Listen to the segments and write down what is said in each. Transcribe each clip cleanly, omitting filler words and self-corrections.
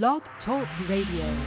Blog Talk Radio.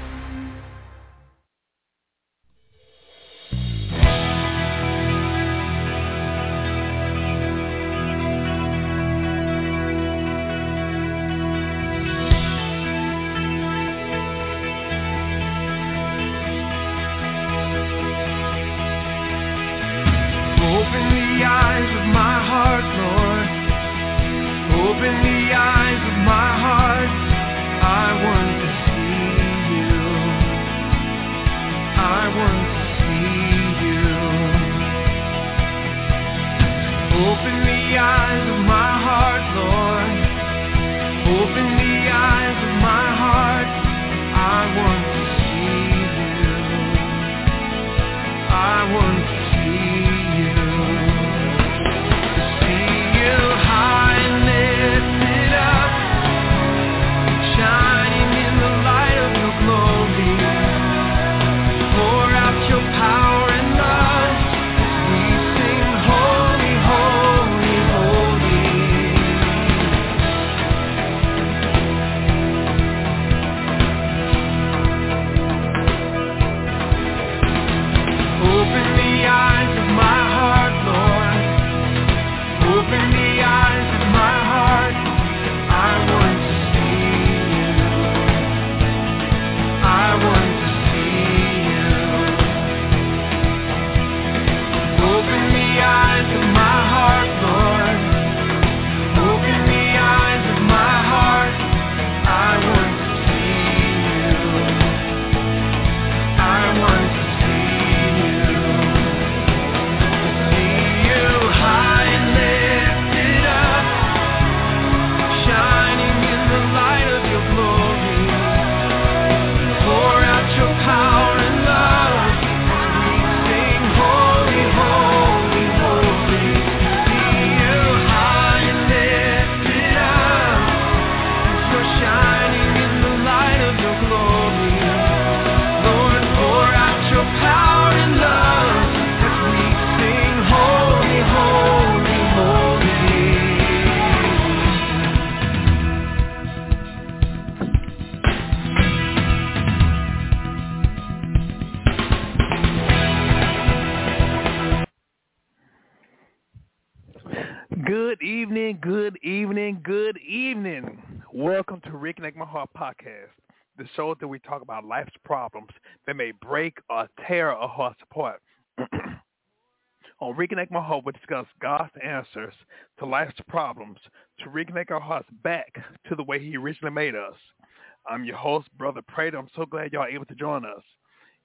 Welcome to Reconnect My Heart podcast, the show that we talk about life's problems that may break or tear our hearts apart. On Reconnect My Heart, we discuss God's answers to life's problems to reconnect our hearts back to the way He originally made us. I'm your host, Brother Prater. I'm so glad y'all are able to join us.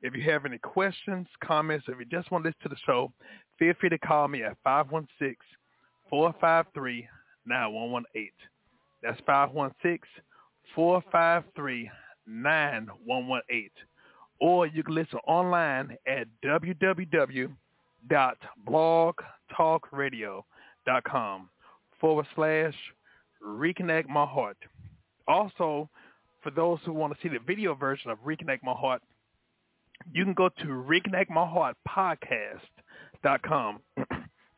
If you have any questions, comments, if you just want to listen to the show, feel free to call me at 516-453-9118. That's 516-453-9118. Or you can listen online at www.blogtalkradio.com/Reconnect My Heart. Also, for those who want to see the video version of Reconnect My Heart, you can go to reconnectmyheartpodcast.com.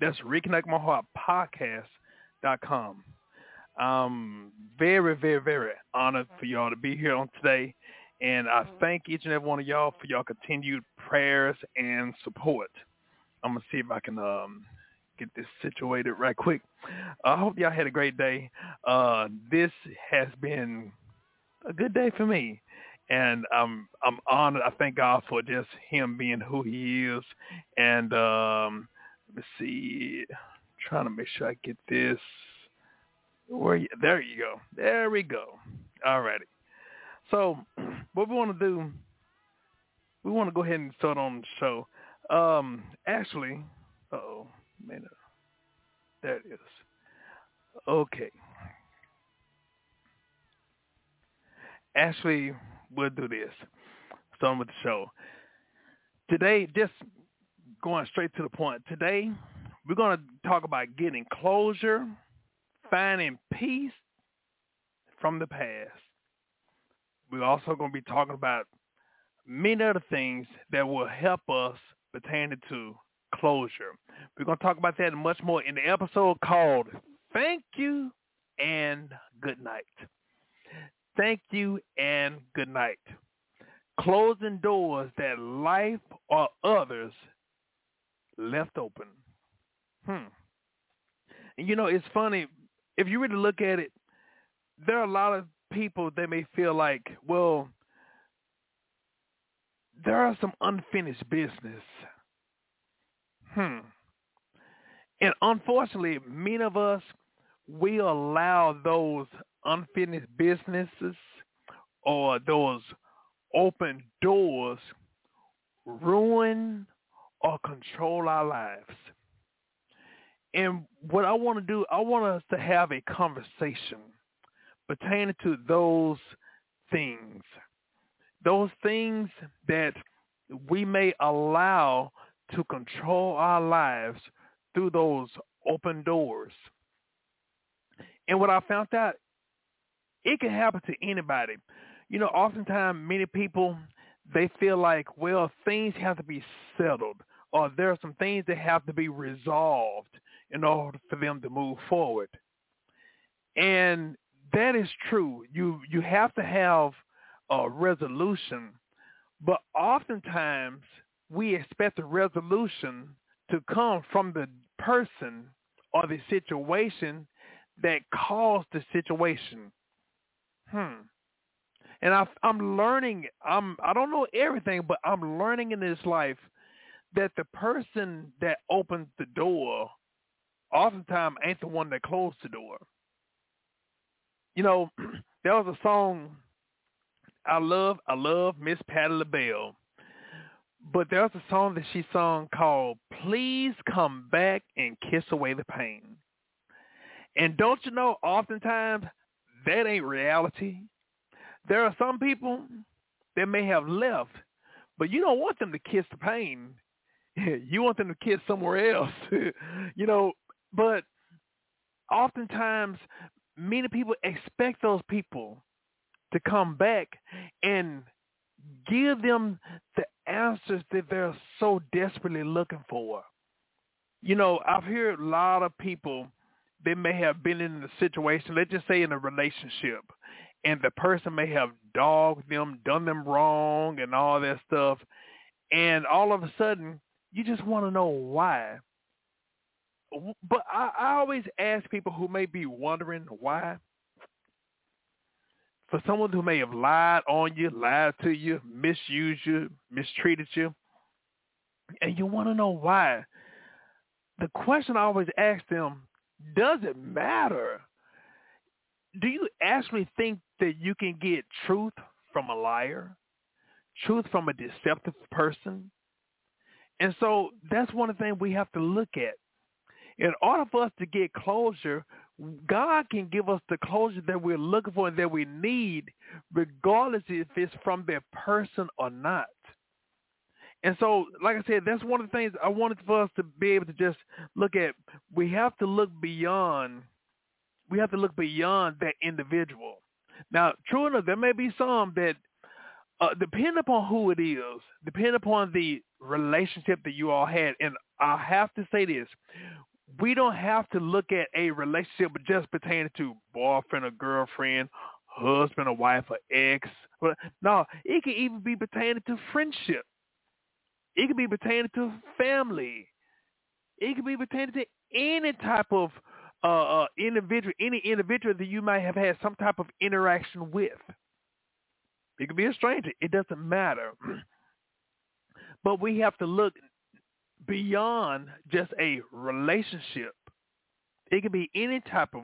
That's reconnectmyheartpodcast.com. I'm very, very, very honored for y'all to be here on today, and I thank each and every one of y'all for y'all continued prayers and support. I'm going to see if I can get this situated right quick. I hope y'all had a great day. This has been a good day for me, and I'm honored. I thank God for just Him being who He is, and let's see, I'm trying to make sure I get this. There you go. There we go. All righty. So what we want to do, we want to go ahead and start on the show. Actually, there it is. Okay. Actually, we'll do this. Starting with the show. Today, just going straight to the point. Today, we're going to talk about getting closure, finding peace from the past. We're also going to be talking about many other things that will help us pertaining to closure. We're going to talk about that and much more in the episode called Thank You and Good Night. Thank you and good night. Closing doors that life or others left open. You know, it's funny. If you really look at it, there are a lot of people that may feel like, well, there are some unfinished business. And unfortunately, many of us, we allow those unfinished businesses or those open doors ruin or control our lives. And what I want to do, I want us to have a conversation pertaining to those things that we may allow to control our lives through those open doors. And what I found out, it can happen to anybody. You know, oftentimes many people, they feel like, well, things have to be settled, or there are some things that have to be resolved in order for them to move forward. And that is true. You have to have a resolution, but oftentimes we expect the resolution to come from the person or the situation that caused the situation. And I'm learning. I don't know everything, but I'm learning in this life that the person that opens the door oftentimes ain't the one that closed the door. You know, there was a song I love Miss Patti LaBelle, but there was a song that she sung called "Please Come Back and Kiss Away the Pain." And don't you know, oftentimes that ain't reality. There are some people that may have left, but you don't want them to kiss the pain. You want them to kiss somewhere else. You know, but oftentimes many people expect those people to come back and give them the answers that they're so desperately looking for. You know, I've heard a lot of people, they may have been in a situation, let's just say in a relationship, and the person may have dogged them, done them wrong, and all that stuff. And all of a sudden, you just want to know why. But I always ask people who may be wondering why. For someone who may have lied on you, lied to you, misused you, mistreated you, and you want to know why, the question I always ask them, does it matter? Do you actually think that you can get truth from a liar, truth from a deceptive person? And so that's one of the things we have to look at. In order for us to get closure, God can give us the closure that we're looking for and that we need, regardless if it's from that person or not. And so, like I said, that's one of the things I wanted for us to be able to just look at. We have to look beyond. We have to look beyond that individual. Now, true enough, there may be some that, depending upon who it is, depending upon the relationship that you all had, and I have to say this, we don't have to look at a relationship just pertaining to boyfriend or girlfriend, husband or wife or ex. No, it can even be pertaining to friendship. It can be pertaining to family. It can be pertaining to any type of individual, any individual that you might have had some type of interaction with. It could be a stranger. It doesn't matter. But we have to look beyond just a relationship. It could be any type of,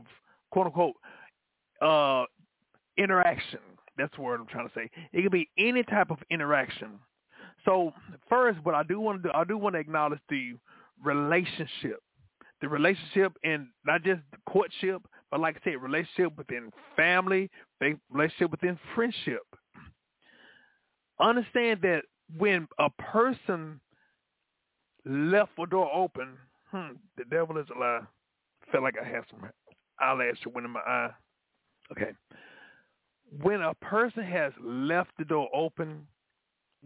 quote-unquote, interaction. That's the word I'm trying to say. It could be any type of interaction. So first, what I do want to do, I do want to acknowledge the relationship and not just the courtship, but like I said, relationship within family, relationship within friendship. Understand that when a person left a door open, the devil is a lie. Felt like I had some eyelashes went in my eye. Okay. When a person has left the door open,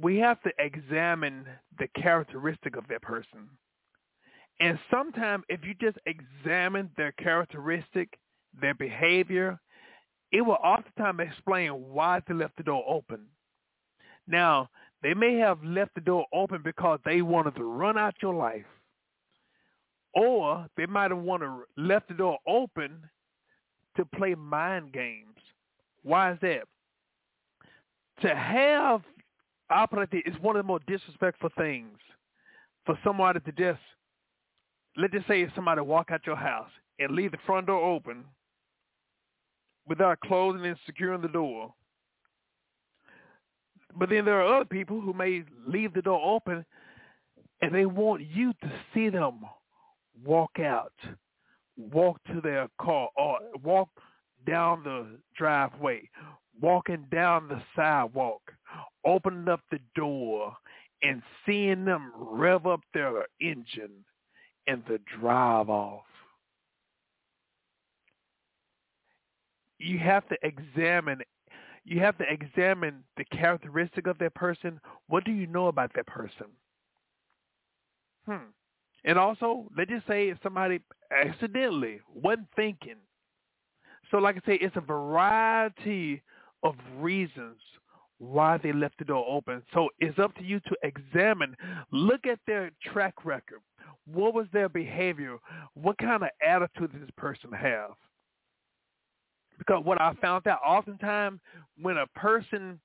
we have to examine the characteristic of that person. And sometimes if you just examine their characteristic, their behavior, it will oftentimes explain why they left the door open. Now, they may have left the door open because they wanted to run out your life. Or they might have left the door open to play mind games. Why is that? To have opportunity is one of the more disrespectful things for somebody to just, let's just say somebody walk out your house and leave the front door open without closing and securing the door. But then there are other people who may leave the door open and they want you to see them walk out, walk to their car, or walk down the driveway, walking down the sidewalk, opening up the door and seeing them rev up their engine and the drive off. You have to examine the characteristic of that person. What do you know about that person? And also, let's just say if somebody accidentally wasn't thinking. So like I say, it's a variety of reasons why they left the door open. So it's up to you to examine, look at their track record. What was their behavior? What kind of attitude did this person have? Because what I found out, oftentimes when a person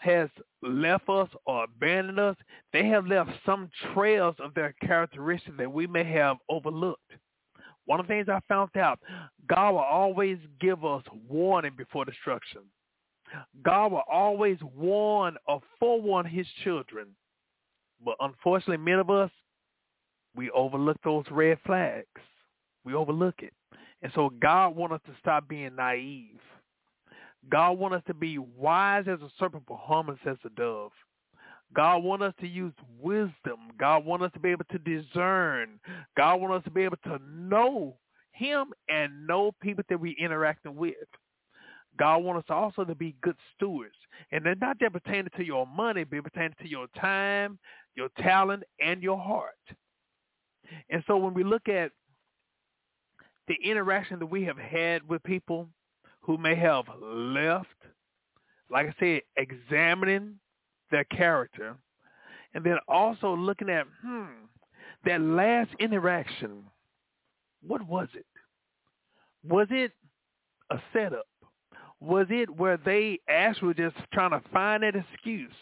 has left us or abandoned us, they have left some trails of their characteristics that we may have overlooked. One of the things I found out, God will always give us warning before destruction. God will always warn or forewarn his children. But unfortunately, many of us, we overlook those red flags. We overlook it. And so God wants us to stop being naive. God wants us to be wise as a serpent, but harmless as a dove. God wants us to use wisdom. God wants us to be able to discern. God wants us to be able to know him and know people that we're interacting with. God wants us also to be good stewards. And they're not just pertaining to your money, but pertaining to your time, your talent, and your heart. And so when we look at the interaction that we have had with people who may have left, like I said, examining their character, and then also looking at, that last interaction, what was it? Was it a setup? Was it where they actually were just trying to find that excuse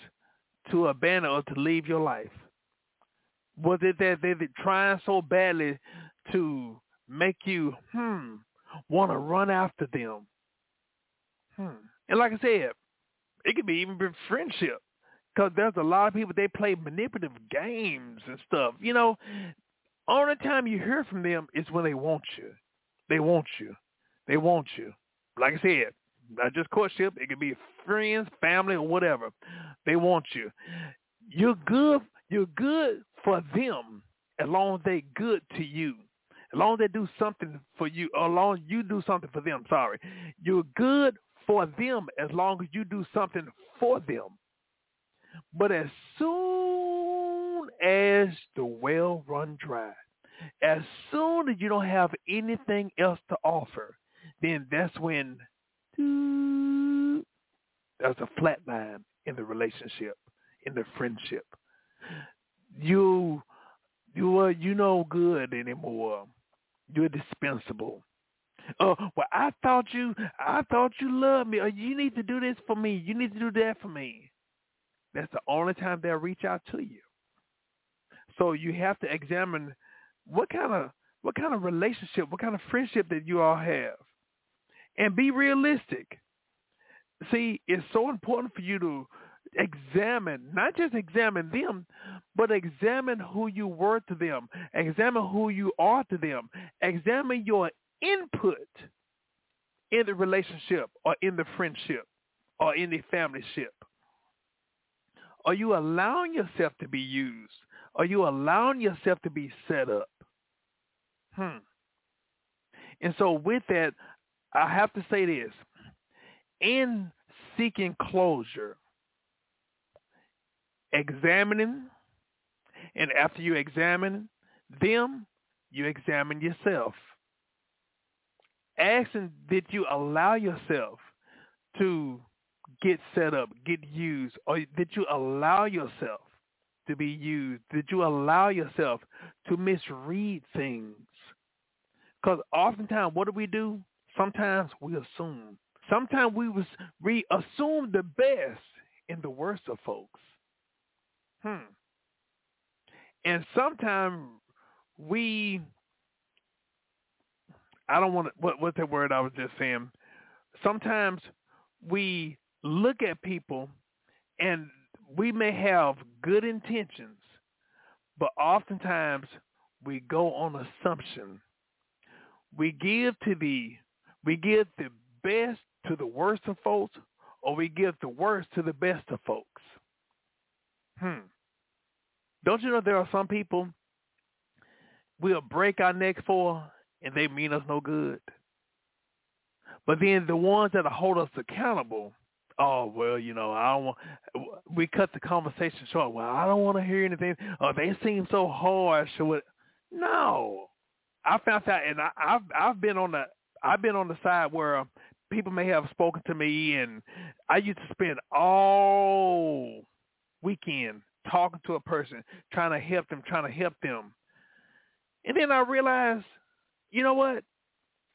to abandon or to leave your life? Was it that they were trying so badly to make you, want to run after them? And like I said, it could be even friendship, because there's a lot of people, they play manipulative games and stuff. You know, only time you hear from them is when they want you. Like I said, not just courtship. It could be friends, family, or whatever. They want you. You're good for them as long as they're good to you. As long as they do something for you, or as long as you do something for them, You're good for them as long as you do something for them. But as soon as the well run dry, as soon as you don't have anything else to offer, then that's when there's a flat line in the relationship, in the friendship. You no good anymore. You're dispensable. I thought you loved me. You need to do this for me. You need to do that for me. That's the only time they'll reach out to you. So you have to examine what kind of relationship, what kind of friendship that you all have, and be realistic. See, it's so important for you to examine, not just examine them, but examine who you were to them, examine who you are to them, examine your input in the relationship or in the friendship or in the familyship. Are you allowing yourself to be used? Are you allowing yourself to be set up? And so with that, I have to say this. In seeking closure, examining, and after you examine them, you examine yourself. Asking, did you allow yourself? to get set up, get used, or did you allow yourself to be used? Did you allow yourself to misread things? Because oftentimes, what do we do? Sometimes we assume. Sometimes we assume the best in the worst of folks. And sometimes what's that word I was just saying? Sometimes we look at people and we may have good intentions, but oftentimes we go on assumption. We give the best to the worst of folks, or we give the worst to the best of folks. Don't you know there are some people we'll break our necks for and they mean us no good? But then the ones that hold us accountable, we cut the conversation short. Well, I don't want to hear anything. Oh, they seem so harsh. No. I found out, and I've been on the side where people may have spoken to me, and I used to spend all weekend talking to a person, trying to help them. And then I realized, you know what?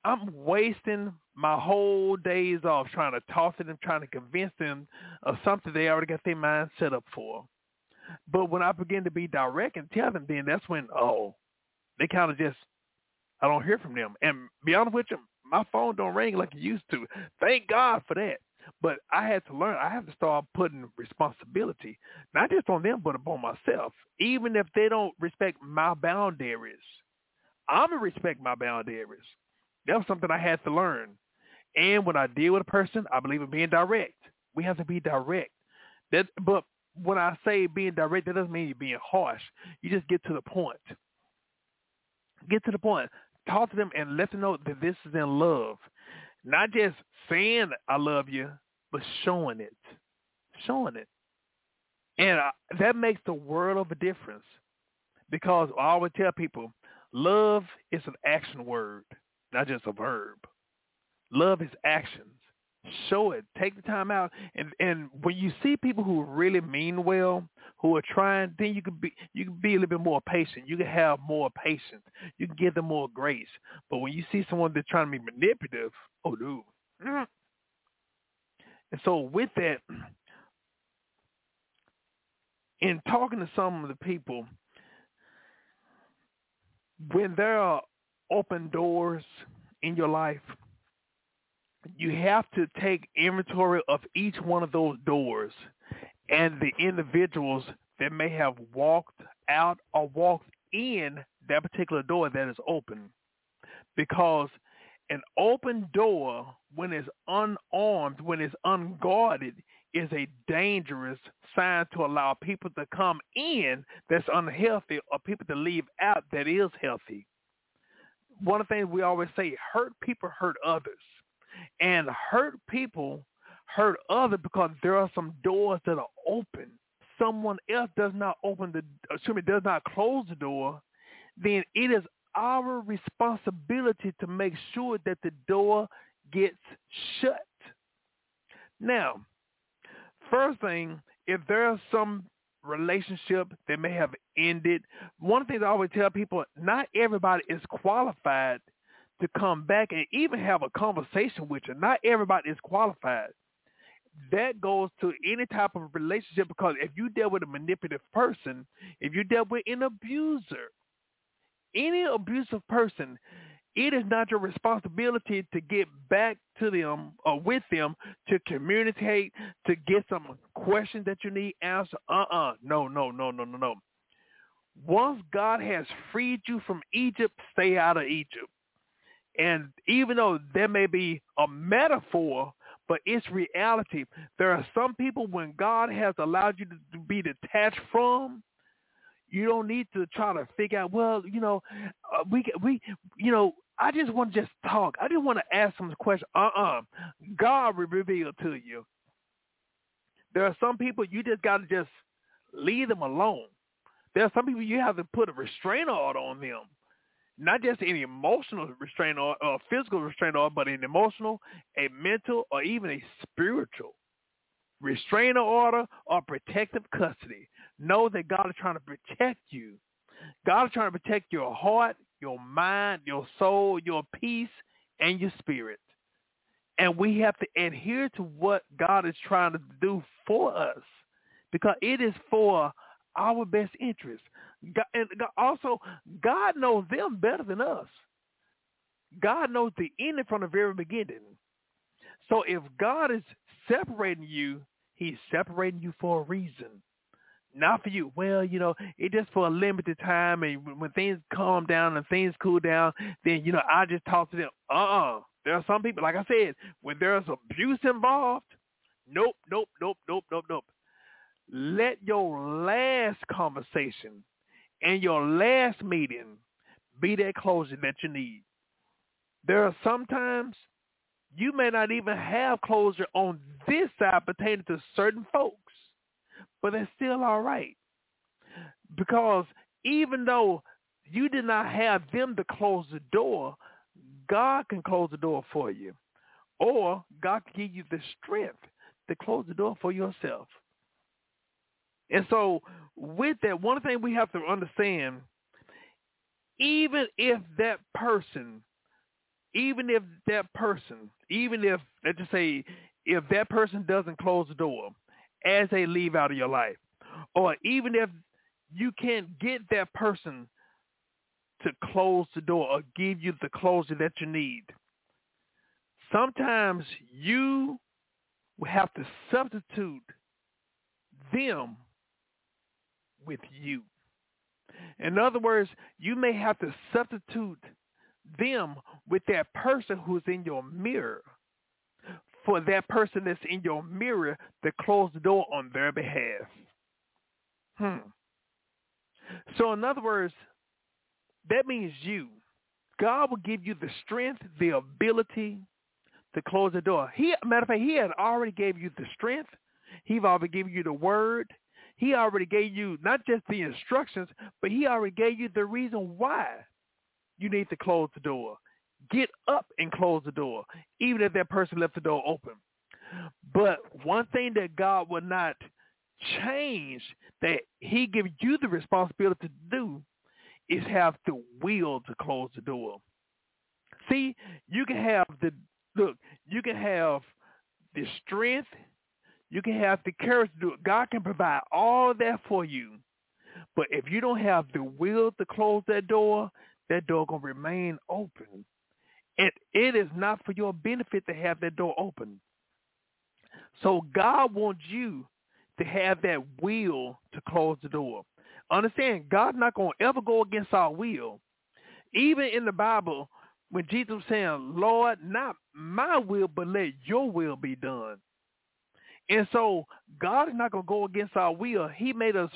I'm wasting my whole days off trying to talk to them, trying to convince them of something they already got their mind set up for. But when I begin to be direct and tell them, then that's when, they kind of just, I don't hear from them. And beyond which, my phone don't ring like it used to. Thank God for that. But I had to learn. I have to start putting responsibility, not just on them, but upon myself. Even if they don't respect my boundaries, I'm going to respect my boundaries. That was something I had to learn. And when I deal with a person, I believe in being direct. We have to be direct. But when I say being direct, that doesn't mean you're being harsh. You just get to the point. Get to the point. Talk to them and let them know that this is in love. Not just saying I love you, but showing it. Showing it. And that makes the world of a difference. Because I always tell people, love is an action word, not just a verb. Love is actions. Show it. Take the time out. And when you see people who really mean well, who are trying, then you can be a little bit more patient. You can have more patience. You can give them more grace. But when you see someone that's trying to be manipulative, And so with that, in talking to some of the people, when there are open doors in your life, you have to take inventory of each one of those doors and the individuals that may have walked out or walked in that particular door that is open. Because an open door, when it's unarmed, when it's unguarded, is a dangerous sign to allow people to come in that's unhealthy or people to leave out that is healthy. One of the things we always say, hurt people hurt others. And hurt people hurt others because there are some doors that are open. Someone else does not close the door, then it is our responsibility to make sure that the door gets shut. Now, first thing, if there are some relationship that may have ended, one of the things I always tell people, not everybody is qualified to come back and even have a conversation with you. Not everybody is qualified. That goes to any type of relationship, because if you deal with a manipulative person, if you deal with an abuser, any abusive person, it is not your responsibility to get back to them or with them to communicate, to get some questions that you need answered. No. Once God has freed you from Egypt, stay out of Egypt. And even though there may be a metaphor, but it's reality. There are some people, when God has allowed you to be detached from, you don't need to try to figure out, I just want to just talk. I just want to ask some questions. God will reveal to you. There are some people you just got to just leave them alone. There are some people you have to put a restraining order on them. not just an emotional restraint or physical restraint, but an emotional, a mental, or even a spiritual restraining order or protective custody. Know that God is trying to protect you. God is trying to protect your heart, your mind, your soul, your peace, and your spirit. And we have to adhere to what God is trying to do for us, because it is for our best interest. And also, God knows them better than us. God knows the ending from the very beginning. So if God is separating you, he's separating you for a reason. Not for you. Well, you know, it's just for a limited time, and when things calm down and things cool down, then, you know, I just talk to them. There are some people, like I said, when there's abuse involved, nope. Let your last conversation and your last meeting be that closure that you need. There are sometimes you may not even have closure on this side pertaining to certain folks, but that's still all right, because even though you did not have them to close the door, God can close the door for you, or God can give you the strength to close the door for yourself. And so with that, one thing we have to understand, if that person doesn't close the door as they leave out of your life, or even if you can't get that person to close the door or give you the closure that you need, sometimes you have to substitute them with you. In other words, you may have to substitute them with that person who's in your mirror, for that person that's in your mirror to close the door on their behalf. So in other words, that means God will give you the strength, the ability to close the door. Matter of fact, he had already gave you the strength. He've already given you the word. He already gave you not just the instructions, but he already gave you the reason why you need to close the door. Get up and close the door, even if that person left the door open. But one thing that God will not change, that he gives you the responsibility to do, is have the will to close the door. See, you can have the strength, you can have the courage to do it. God can provide all that for you. But if you don't have the will to close that door going to remain open. And it is not for your benefit to have that door open. So God wants you to have that will to close the door. Understand, God's not going to ever go against our will. Even in the Bible, when Jesus was saying, Lord, not my will, but let your will be done. And so God is not going to go against our will. He made us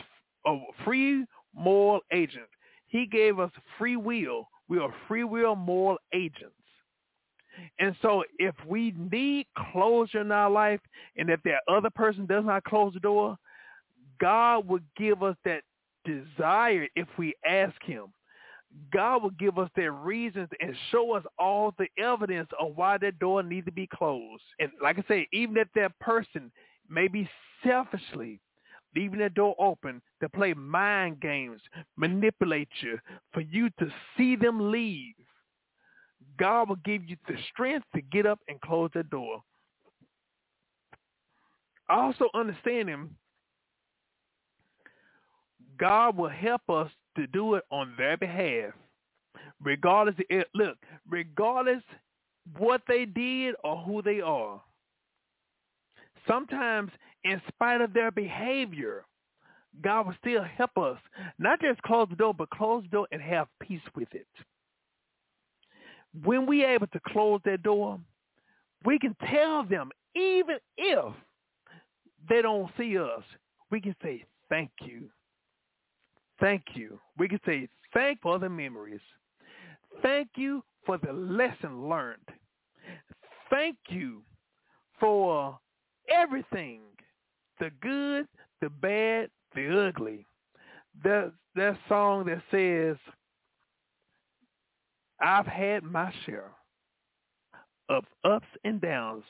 a free moral agent. He gave us free will. We are free will moral agents. And so if we need closure in our life, and if that other person does not close the door, God will give us that desire if we ask him. God will give us their reasons and show us all the evidence of why that door needs to be closed. And like I say, even if that person may be selfishly leaving that door open to play mind games, manipulate you, for you to see them leave, God will give you the strength to get up and close that door. Also understanding, God will help us to do it on their behalf. Regardless what they did or who they are. Sometimes in spite of their behavior, God will still help us. Not just close the door, but close the door and have peace with it. When we are able to close that door, we can tell them, even if they don't see us, we can say, thank you. Thank you. We can say, thank for the memories. Thank you for the lesson learned. Thank you for everything, the good, the bad, the ugly. That song that says, I've had my share of ups and downs.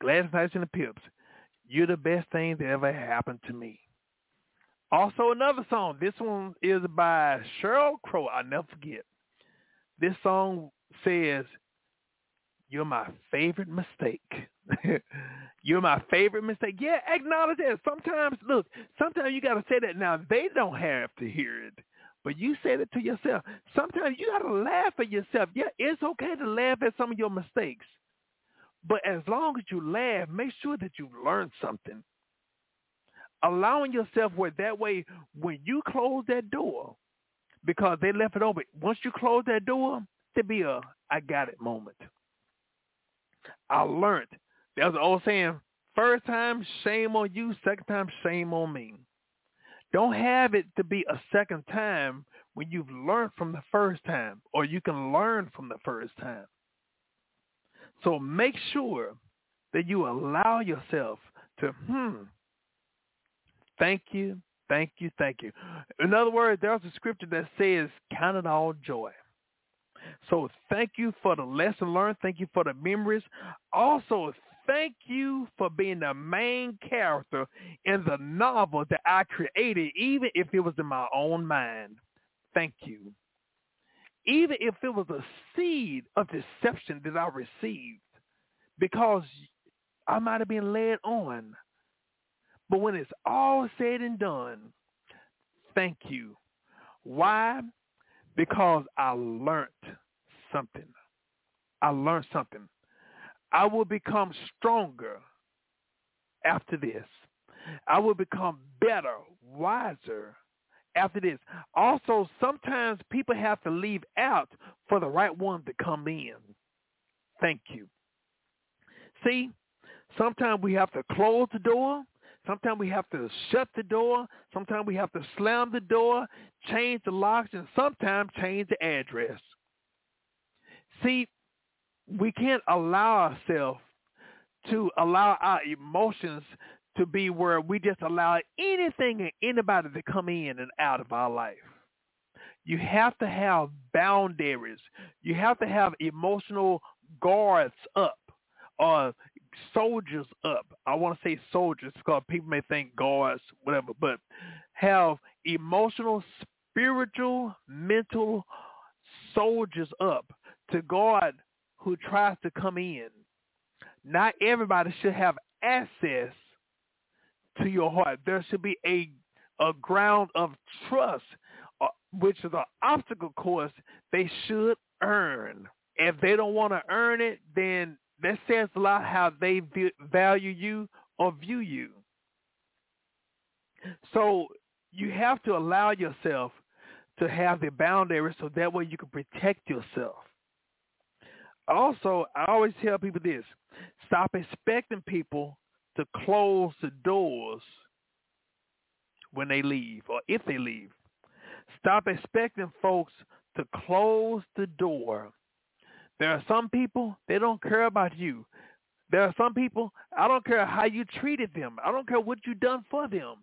Gladys Knight and the Pips, you're the best thing that ever happened to me. Also another song. This one is by Sheryl Crow. I'll never forget. This song says, you're my favorite mistake. You're my favorite mistake. Yeah, acknowledge that. Sometimes you got to say that. Now, they don't have to hear it, but you said it to yourself. Sometimes you got to laugh at yourself. Yeah, it's okay to laugh at some of your mistakes, but as long as you laugh, make sure that you learn something. Allowing yourself where that way, when you close that door, because they left it open, once you close that door, there'll be a I got it moment. I learned. There's an old saying, first time, shame on you. Second time, shame on me. Don't have it to be a second time when you've learned from the first time, or you can learn from the first time. So make sure that you allow yourself to, thank you, thank you, thank you. In other words, there's a scripture that says, count it all joy. So thank you for the lesson learned. Thank you for the memories. Also, thank you for being the main character in the novel that I created, even if it was in my own mind. Thank you. Even if it was a seed of deception that I received, because I might have been led on. But when it's all said and done, thank you. Why? Because I learned something. I learned something. I will become stronger after this. I will become better, wiser after this. Also, sometimes people have to leave out for the right one to come in. Thank you. See, sometimes we have to close the door. Sometimes we have to shut the door. Sometimes we have to slam the door, change the locks, and sometimes change the address. See, we can't allow ourselves to allow our emotions to be where we just allow anything and anybody to come in and out of our life. You have to have boundaries. You have to have emotional guards up, or soldiers up. I want to say soldiers because people may think guards, whatever, but have emotional, spiritual, mental soldiers up to guard who tries to come in. Not everybody should have access to your heart. There should be a ground of trust, which is an obstacle course they should earn. If they don't want to earn it, then that says a lot how they value you or view you. So you have to allow yourself to have the boundaries so that way you can protect yourself. Also, I always tell people this. Stop expecting people to close the doors when they leave or if they leave. Stop expecting folks to close the door. There are some people, they don't care about you. There are some people, I don't care how you treated them. I don't care what you done for them.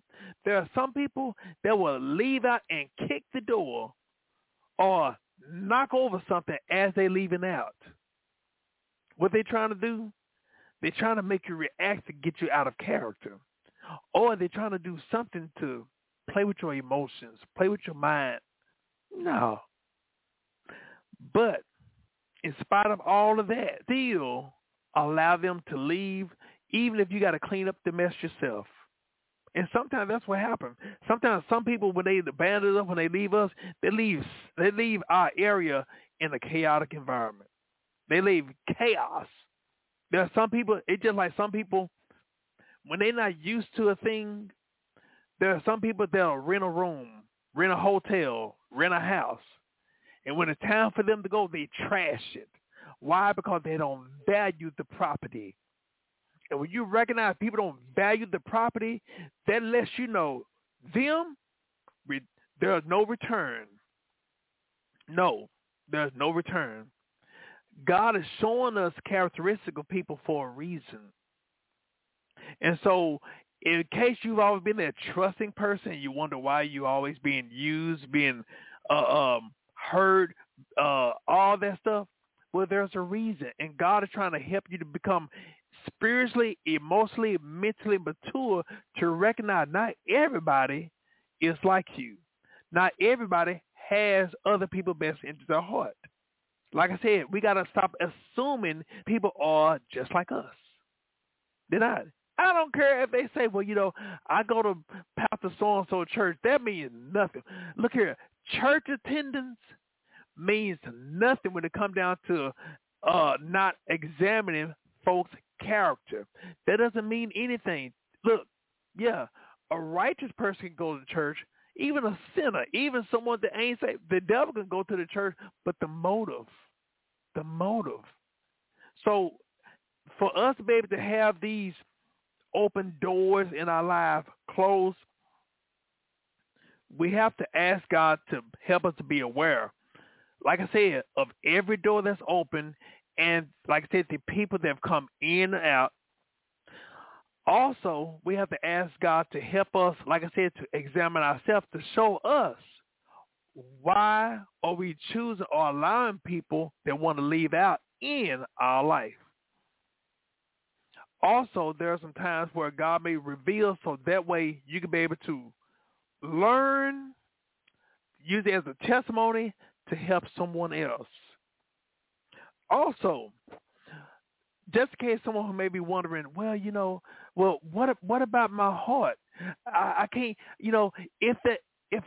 There are some people that will leave out and kick the door or knock over something as they leaving out. What they trying to do? They're trying to make you react to get you out of character. Or they're trying to do something to play with your emotions, play with your mind. No. But in spite of all of that, still allow them to leave, even if you got to clean up the mess yourself. And sometimes that's what happens. Sometimes some people, when they abandon us, when they leave us, they leave our area in a chaotic environment. They leave chaos. There are some people, it's just like some people, when they're not used to a thing, there are some people that'll rent a room, rent a hotel, rent a house. And when it's time for them to go, they trash it. Why? Because they don't value the property. And when you recognize people don't value the property, that lets you know them, there's no return. No, there's no return. God is showing us characteristics of people for a reason. And so in case you've always been that trusting person, you wonder why you always being used, being heard, all that stuff? Well, there's a reason, and God is trying to help you to become spiritually, emotionally, mentally mature to recognize not everybody is like you. Not everybody has other people's best interests at heart. Like I said, we got to stop assuming people are just like us. They're not. I don't care if they say, well, you know, I go to Pastor So-and-so church. That means nothing. Look here. Church attendance means nothing when it comes down to not examining folks' character. That doesn't mean anything. Look, yeah, a righteous person can go to church. Even a sinner, even someone that ain't saved, the devil can go to the church, but the motive. So for us to be able to have these open doors in our life closed, we have to ask God to help us to be aware, like I said, of every door that's open, and like I said, the people that have come in and out. Also, we have to ask God to help us, like I said, to examine ourselves, to show us why are we choosing or allowing people that want to leave out in our life. Also, there are some times where God may reveal, so that way you can be able to learn, use it as a testimony to help someone else. Also, just in case someone who may be wondering, well, you know, well, what about my heart? I can't, you know, if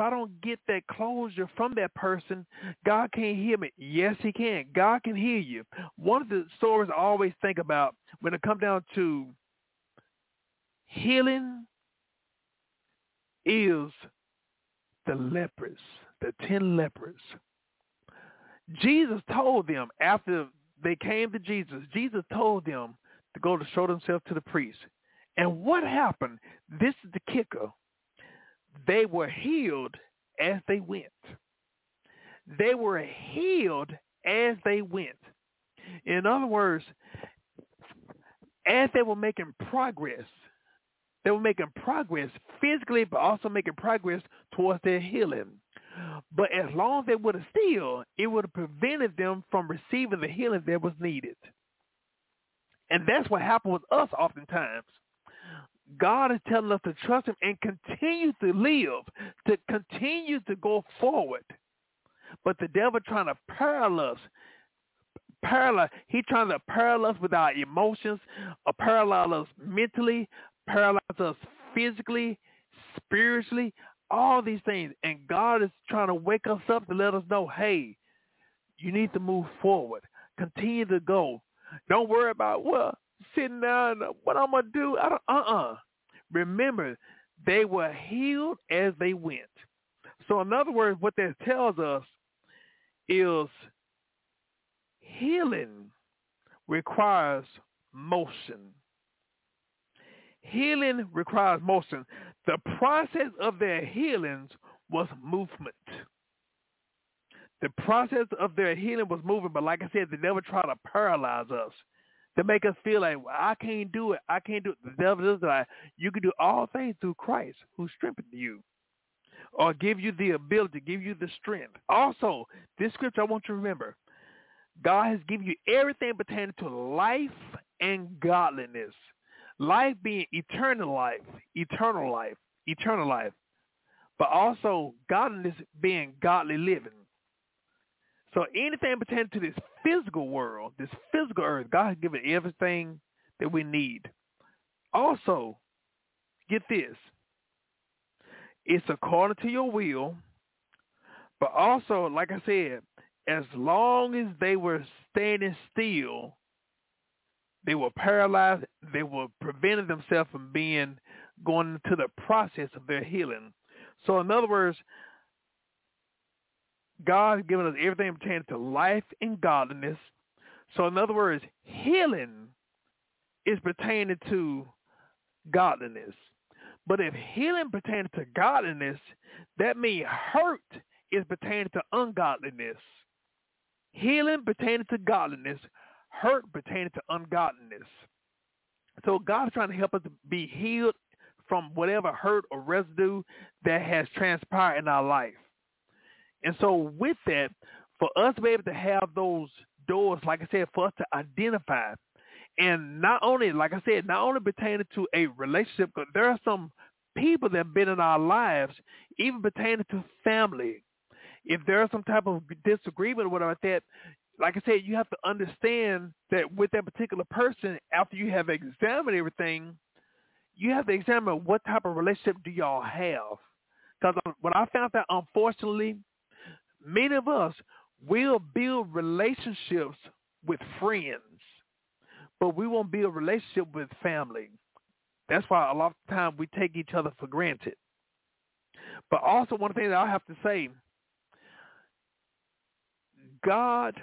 I don't get that closure from that person, God can't hear me. Yes, he can. God can hear you. One of the stories I always think about when it comes down to healing is the lepers, the 10 lepers. Jesus told them after they came to Jesus. Jesus told them to go to show themselves to the priest. And what happened? This is the kicker. They were healed as they went. They were healed as they went. In other words, as they were making progress, physically, but also making progress towards their healing. But as long as they would have still, it would have prevented them from receiving the healing that was needed. And that's what happened with us oftentimes. God is telling us to trust him and continue to live, to continue to go forward. But the devil trying to paralyze us. He trying to paralyze us with our emotions, paralyze us mentally, paralyze us physically, spiritually, all these things, and God is trying to wake us up to let us know, hey, you need to move forward. Continue to go. Don't worry about, well, sitting down, what I'm going to do. Remember, they were healed as they went. So in other words, what that tells us is healing requires motion. Healing requires motion. The process of their healings was movement. The process of their healing was moving, but like I said, the devil tried to paralyze us, to make us feel like, well, I can't do it. I can't do it. The devil is like, you can do all things through Christ who strengthens you or give you the ability, give you the strength. Also, this scripture I want you to remember, God has given you everything pertaining to life and godliness. Life being eternal life, but also godliness being godly living. So anything pertaining to this physical world, this physical earth, God has given everything that we need. Also, get this, it's according to your will, but also, like I said, as long as they were standing still, they were paralyzed. They were preventing themselves from going into the process of their healing. So in other words, God has given us everything pertaining to life and godliness. So in other words, healing is pertaining to godliness. But if healing pertaining to godliness, that means hurt is pertaining to ungodliness. Healing pertaining to godliness, hurt pertaining to ungodliness. So God is trying to help us to be healed from whatever hurt or residue that has transpired in our life. And so with that, for us to be able to have those doors, like I said, for us to identify, and not only, like I said, not only pertaining to a relationship, because there are some people that have been in our lives, even pertaining to family. If there is some type of disagreement or whatever like that, like I said, you have to understand that with that particular person, after you have examined everything, you have to examine what type of relationship do y'all have. Because what I found out, unfortunately, many of us will build relationships with friends, but we won't build relationship with family. That's why a lot of time we take each other for granted. But also one thing that I have to say, God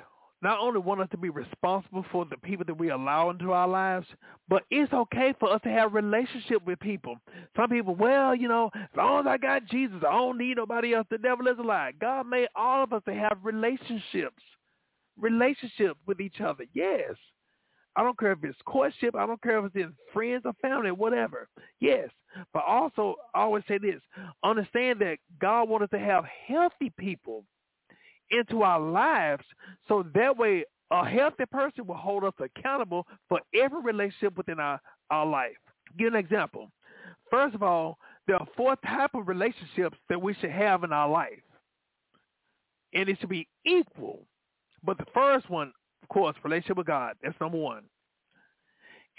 not only wants us to be responsible for the people that we allow into our lives, but it's okay for us to have relationship with people. Some people, well, you know, as long as I got Jesus, I don't need nobody else. The devil is a lie. God made all of us to have relationships with each other. Yes. I don't care if it's courtship. I don't care if it's in friends or family, whatever. Yes. But also, I always say this, understand that God wants us to have healthy people into our lives, so that way a healthy person will hold us accountable for every relationship within our life. Give an example. First of all, there are 4 types of relationships that we should have in our life, and it should be equal. But the first one, of course, relationship with God. That's number 1.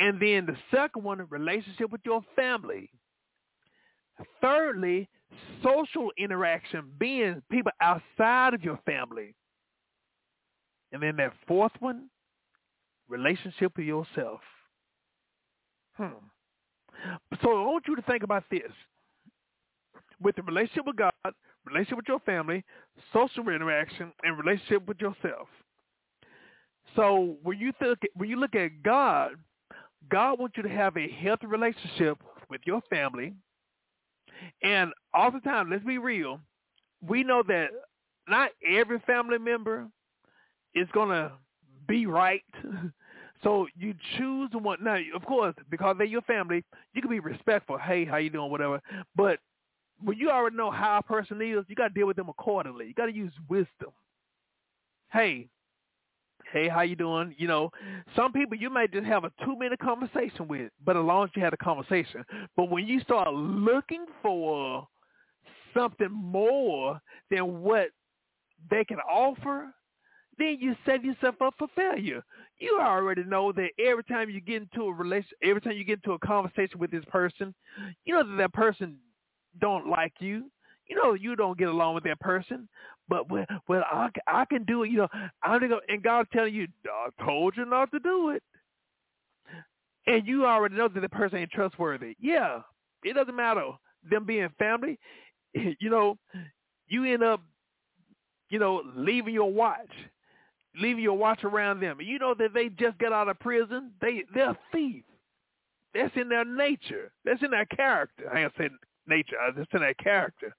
And then the second one, relationship with your family. Thirdly, social interaction, being people outside of your family. And then that fourth one, relationship with yourself. So I want you to think about this. With the relationship with God, relationship with your family, social interaction, and relationship with yourself. So when you look at God, God wants you to have a healthy relationship with your family. And oftentimes, let's be real, we know that not every family member is going to be right. So you choose one. Now, of course, because they're your family, you can be respectful. Hey, how you doing, whatever. But when you already know how a person is, you got to deal with them accordingly. You got to use wisdom. Hey, how you doing? You know, some people you may just have a 2-minute conversation with, but as long as you had a conversation. But when you start looking for something more than what they can offer, then you set yourself up for failure. You already know that every time you get into a conversation with this person, you know that person don't like you. You know, you don't get along with that person, but well, I can do it. You know, I'm gonna, and God telling you, I told you not to do it, and you already know that the person ain't trustworthy. Yeah, it doesn't matter them being family. You know, you end up, you know, leaving your watch around them. You know that they just got out of prison. They're a thief. That's in their nature. That's in their character. I ain't saying nature. That's in their character.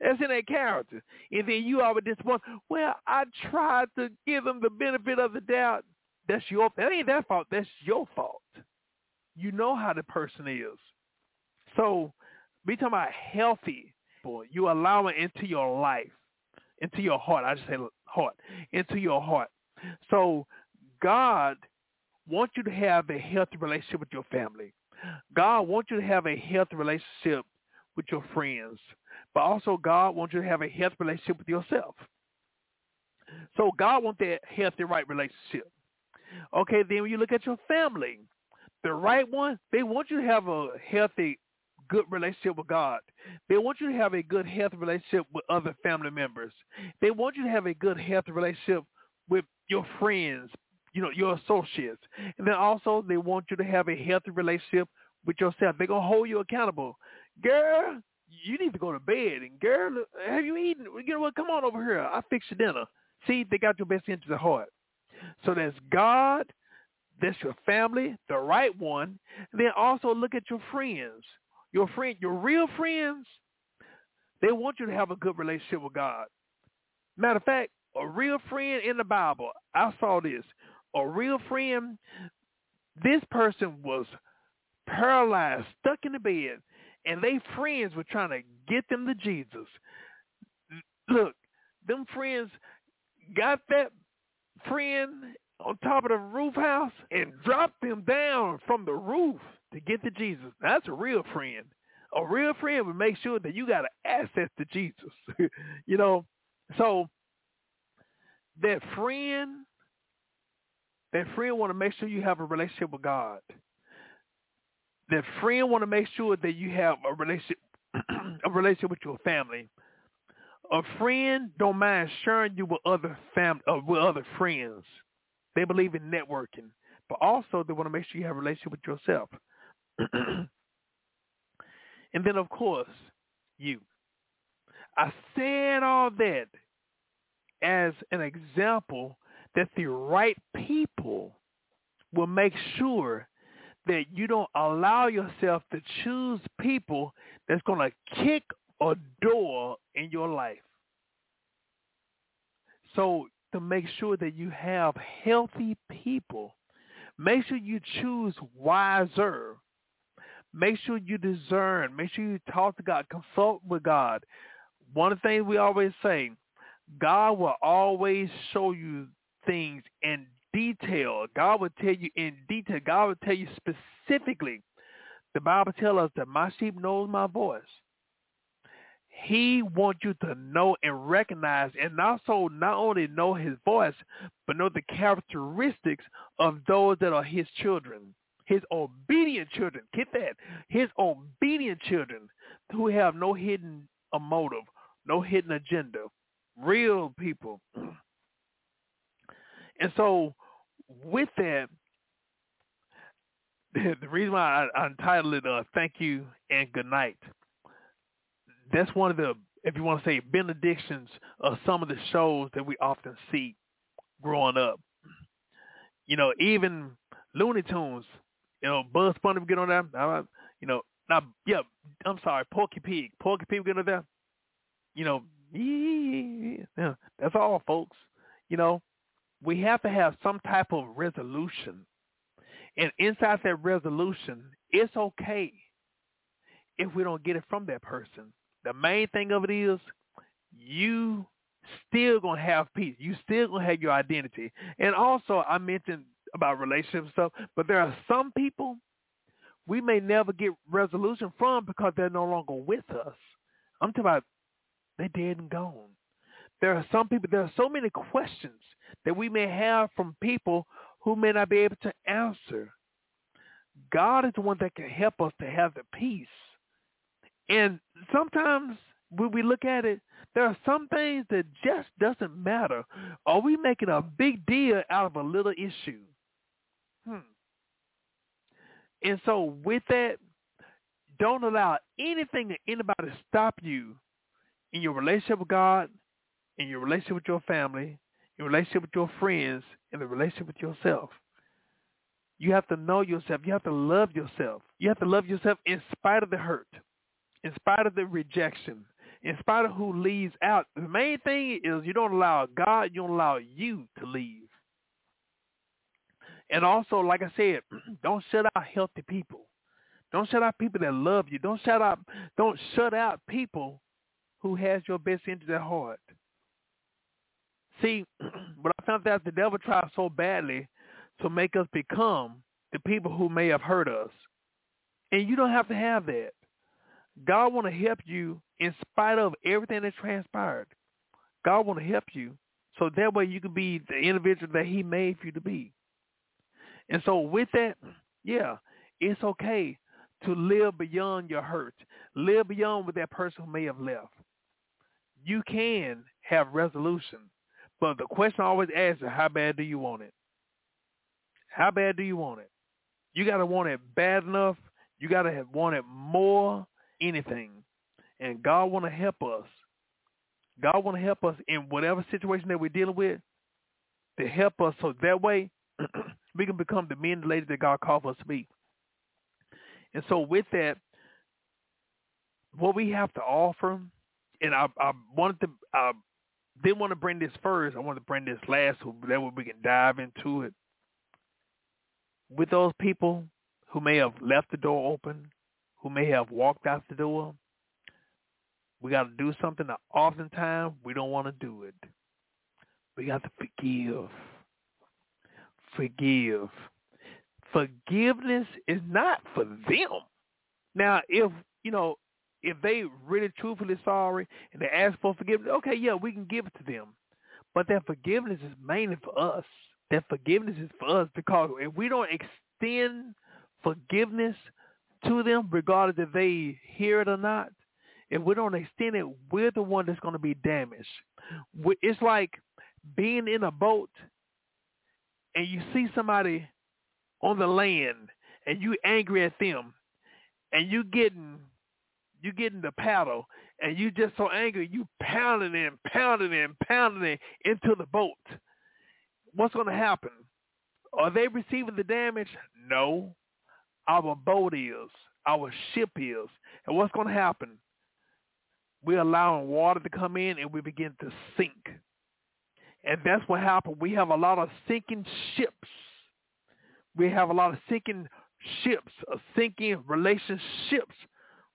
That's in their character. And then you are with this one, well, I tried to give them the benefit of the doubt. That ain't their fault. That's your fault. You know how the person is. So we talking about healthy people. You allow it into your life, into your heart. I just say heart, into your heart. So God wants you to have a healthy relationship with your family. God wants you to have a healthy relationship with your friends, but also God wants you to have a healthy relationship with yourself. So God wants that healthy, right relationship. Okay, then when you look at your family, the right one, they want you to have a healthy, good relationship with God. They want you to have a good, healthy relationship with other family members. They want you to have a good, healthy relationship with your friends, you know, your associates. And then also they want you to have a healthy relationship with yourself. They're going to hold you accountable. Girl, you need to go to bed. And girl, have you eaten? You know what? Come on over here. I'll fix your dinner. See, they got your best interest at heart. So that's God. That's your family, the right one. And then also look at your friends. Your real friends, they want you to have a good relationship with God. Matter of fact, a real friend in the Bible, I saw this. A real friend, this person was paralyzed, stuck in the bed. And they friends were trying to get them to Jesus. Look, them friends got that friend on top of the roof house and dropped him down from the roof to get to Jesus. That's a real friend. A real friend would make sure that you got access to Jesus. You know, so that friend want to make sure you have a relationship with God. That friend want to make sure that you have a relationship, a relationship with your family. A friend don't mind sharing you with other friends. They believe in networking, but also they want to make sure you have a relationship with yourself. And then, of course, you. I said all that as an example that the right people will make sure that you don't allow yourself to choose people that's going to kick a door in your life. So to make sure that you have healthy people, make sure you choose wiser. Make sure you discern. Make sure you talk to God. Consult with God. One of the things we always say, God will always show you things in detail. God will tell you in detail. God will tell you specifically. The Bible tells us that my sheep knows my voice. He wants you to know and recognize, and also not only know his voice, but know the characteristics of those that are his children. His obedient children, get that, his obedient children who have no hidden motive, no hidden agenda, real people. And so with that, the reason why I entitled it Thank You and Good Night, that's one of the, if you want to say, benedictions of some of the shows that we often see growing up. You know, even Looney Tunes. You know, Buzz Bunny would get on there. You know, Porky Pig. Porky Pig would get on there. You know, yeah, that's all, folks. You know, we have to have some type of resolution. And inside that resolution, it's okay if we don't get it from that person. The main thing of it is you still going to have peace. You still going to have your identity. And also, I mentioned about relationship stuff, but there are some people we may never get resolution from because they're no longer with us. I'm talking about they're dead and gone. There are some people, there are so many questions that we may have from people who may not be able to answer. God is the one that can help us to have the peace. And sometimes when we look at it, there are some things that just doesn't matter. Are we making a big deal out of a little issue? And so with that, don't allow anything or anybody to stop you in your relationship with God, in your relationship with your family, your relationship with your friends, and the relationship with yourself. You have to know yourself. You have to love yourself. You have to love yourself in spite of the hurt, in spite of the rejection, in spite of who leaves out. The main thing is you don't allow God, you don't allow you to leave. And also, like I said, don't shut out healthy people. Don't shut out people that love you. Don't shut out people who has your best interest at heart. See, what I found out, the devil tries so badly to make us become the people who may have hurt us. And you don't have to have that. God want to help you in spite of everything that transpired. God want to help you so that way you can be the individual that he made for you to be. And so with that, yeah, it's okay to live beyond your hurt. Live beyond what that person who may have left. You can have resolution, but the question I always ask is, how bad do you want it? How bad do you want it? You got to want it bad enough. You got to want it more. Anything. And God want to help us. God want to help us in whatever situation that we're dealing with to help us so that way we can become the men and ladies that God called us to be. And so with that, what we have to offer, and I didn't want to bring this first. I want to bring this last so that way we can dive into it. With those people who may have left the door open, who may have walked out the door, we got to do something that oftentimes we don't want to do it. We got to forgive. Forgive. Forgiveness is not for them. Now, if they really truthfully sorry and they ask for forgiveness, okay, yeah, we can give it to them. But that forgiveness is mainly for us. That forgiveness is for us, because if we don't extend forgiveness to them, regardless if they hear it or not, if we don't extend it, we're the one that's going to be damaged. It's like being in a boat and you see somebody on the land and you angry at them, and you getting the paddle, and you just so angry, you pounding and pounding and pounding it into the boat. What's going to happen? Are they receiving the damage? No. Our boat is. Our ship is. And what's going to happen? We're allowing water to come in, and we begin to sink. And that's what happened. We have a lot of sinking ships. We have a lot of sinking ships, sinking relationships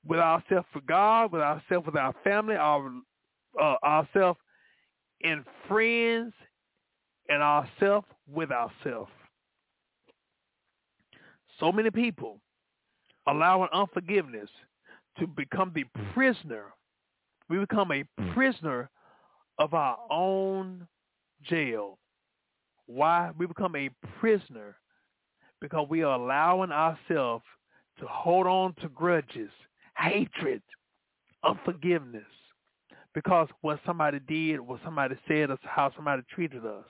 with ourselves for God, with ourselves, with our family, ourselves and friends, and ourselves with ourselves. So many people allowing unforgiveness to become the prisoner. We become a prisoner of our own jail. Why? We become a prisoner because we are allowing ourselves to hold on to grudges, hatred, unforgiveness, because what somebody did, what somebody said, or how somebody treated us.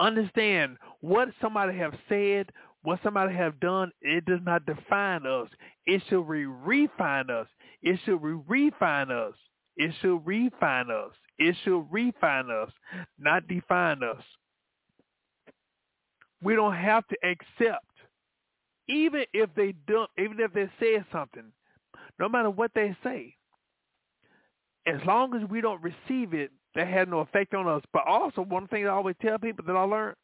Understand, what somebody have said, what somebody have done, it does not define us. It should refine us. It should refine us. It should refine us. It should refine us, not define us. We don't have to accept, even if they said something, no matter what they say, as long as we don't receive it, that has no effect on us. But also, one thing I always tell people that I learned,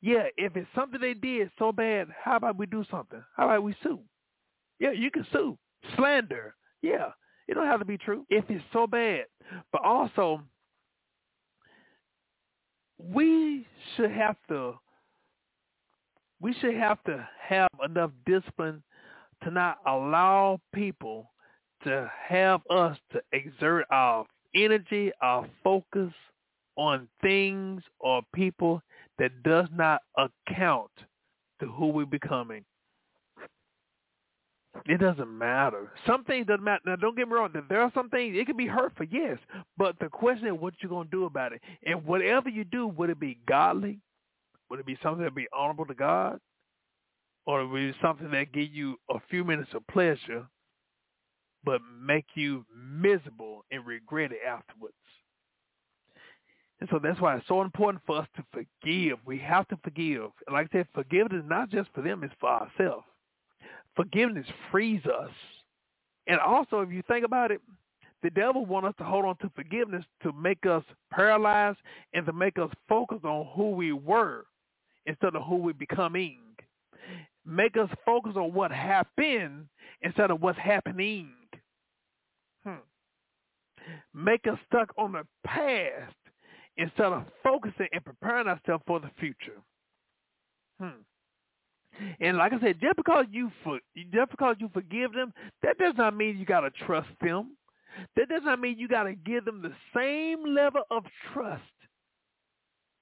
yeah, if it's something they did so bad, how about we do something? How about we sue? Yeah, you can sue. Slander. Yeah, it don't have to be true if it's so bad. But also, we should have to have enough discipline to not allow people to have us to exert our energy, our focus on things or people that does not account to who we're becoming. It doesn't matter. Some things doesn't matter. Now, don't get me wrong. There are some things, it can be hurtful, yes, but the question is what you're going to do about it. And whatever you do, would it be godly? Would it be something that would be honorable to God? Or would it be something that give you a few minutes of pleasure but make you miserable and regret it afterwards? And so that's why it's so important for us to forgive. We have to forgive. And like I said, forgiveness is not just for them, it's for ourselves. Forgiveness frees us. And also, if you think about it, the devil wants us to hold on to forgiveness to make us paralyzed and to make us focus on who we were instead of who we're becoming. Make us focus on what happened instead of what's happening. Make us stuck on the past instead of focusing and preparing ourselves for the future. And like I said, just because you forgive them, that does not mean you got to trust them. That does not mean you got to give them the same level of trust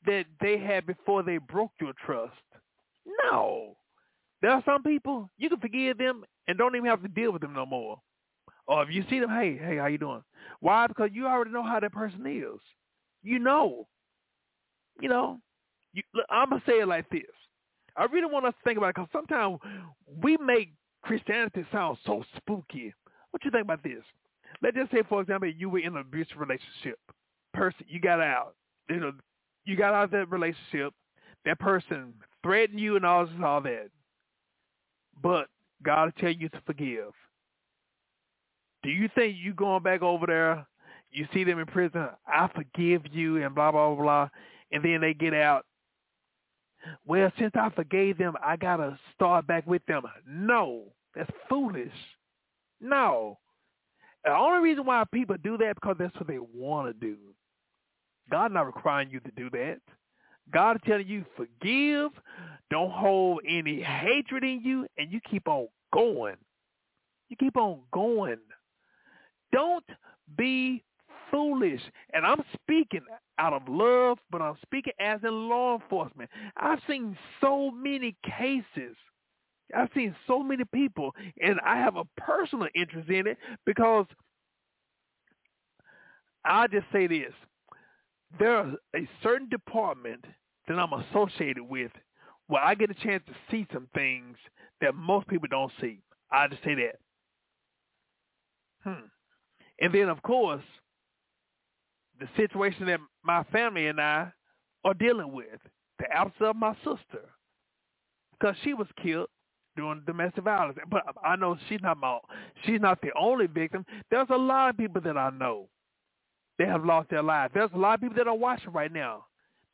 that they had before they broke your trust. No. There are some people, you can forgive them and don't even have to deal with them no more. Or if you see them, hey, how you doing? Why? Because you already know how that person is. Look, I'm going to say it like this. I really want us to think about it, because sometimes we make Christianity sound so spooky. What you think about this? Let's just say, for example, you were in an abusive relationship. You got out. You got out of that relationship. That person threatened you and all that. But God will tell you to forgive. Do you think you going back over there, you see them in prison, I forgive you and blah, blah, blah, and then they get out? Well, since I forgave them, I got to start back with them. No, that's foolish. No. The only reason why people do that is because that's what they want to do. God not requiring you to do that. God is telling you forgive, don't hold any hatred in you, and you keep on going. You keep on going. Don't be foolish. And I'm speaking out of love, but I'm speaking as in law enforcement. I've seen so many cases. I've seen so many people, and I have a personal interest in it because I'll just say this. There's a certain department that I'm associated with where I get a chance to see some things that most people don't see. I'll just say that. And then, of course, the situation that my family and I are dealing with, the absence of my sister, because she was killed during domestic violence. But I know she's not the only victim. There's a lot of people that I know. They have lost their lives. There's a lot of people that are watching right now.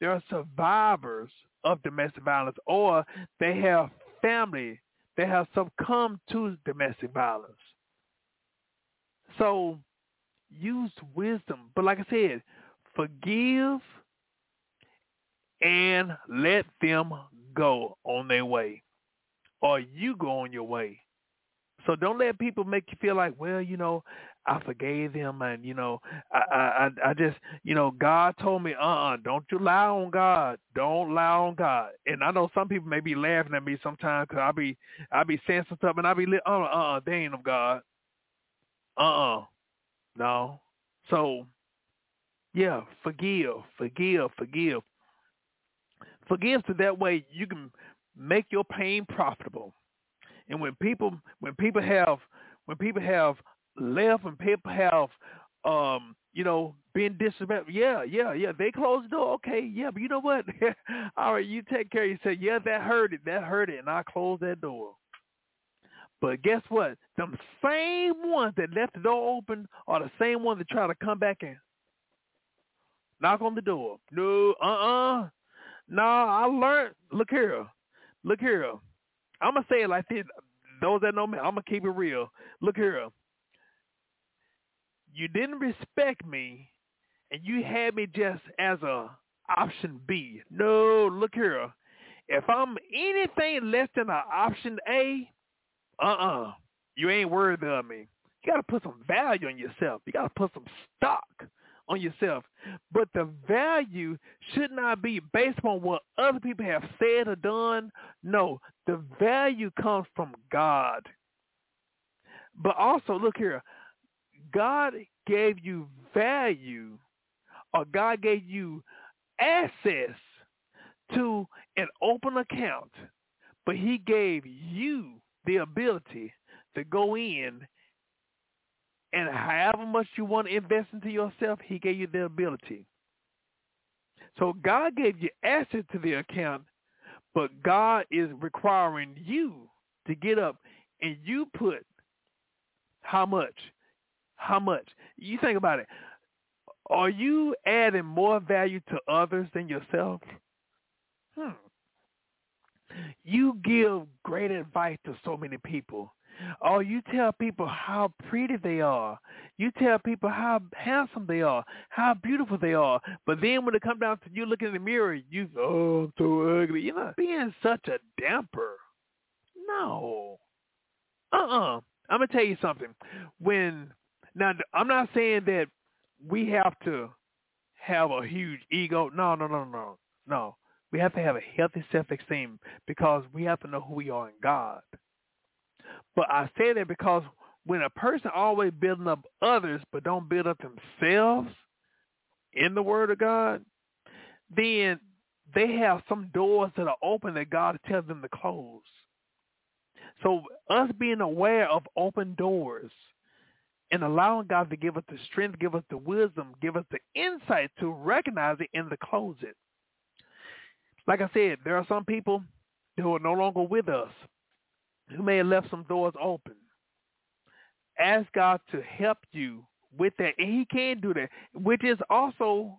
There are survivors of domestic violence, or they have family that have succumbed to domestic violence. So use wisdom. But like I said, forgive and let them go on their way, or you go on your way. So don't let people make you feel like, well, you know, I forgave them, and, you know, I just, you know, God told me, don't you lie on God. Don't lie on God. And I know some people may be laughing at me sometimes because I be saying some stuff, and I be, they ain't of God. No. So, yeah, forgive. Forgive so that way you can make your pain profitable. And when people have left, and people have, been disrespectful. Yeah. They closed the door. Okay, yeah, but you know what? All right, you take care of yourself. Yeah, that hurt it, and I closed that door. But guess what? Them same ones that left the door open are the same ones that try to come back and knock on the door. No, no, I learned. Look here. I'm going to say it like this. Those that know me, I'm going to keep it real. Look here. You didn't respect me, and you had me just as a option B. No, look here. If I'm anything less than an option A, you ain't worthy of me. You got to put some value on yourself. You got to put some stock on yourself. But the value should not be based on what other people have said or done. No, the value comes from God. But also, look here, God gave you value, or God gave you access to an open account, but he gave you the ability to go in. And however much you want to invest into yourself, he gave you the ability. So God gave you access to the account, but God is requiring you to get up and you put how much. You think about it. Are you adding more value to others than yourself? You give great advice to so many people. Or you tell people how pretty they are. You tell people how handsome they are, how beautiful they are. But then when it comes down to you looking in the mirror, you say, oh, I'm so ugly. You're not being such a damper. No. I'm going to tell you something. Now, I'm not saying that we have to have a huge ego. No. We have to have a healthy self-esteem because we have to know who we are in God. But I say that because when a person always building up others but don't build up themselves in the Word of God, then they have some doors that are open that God tells them to close. So us being aware of open doors and allowing God to give us the strength, give us the wisdom, give us the insight to recognize it and to close it. Like I said, there are some people who are no longer with us, who may have left some doors open. Ask God to help you with that. And he can do that, which is also,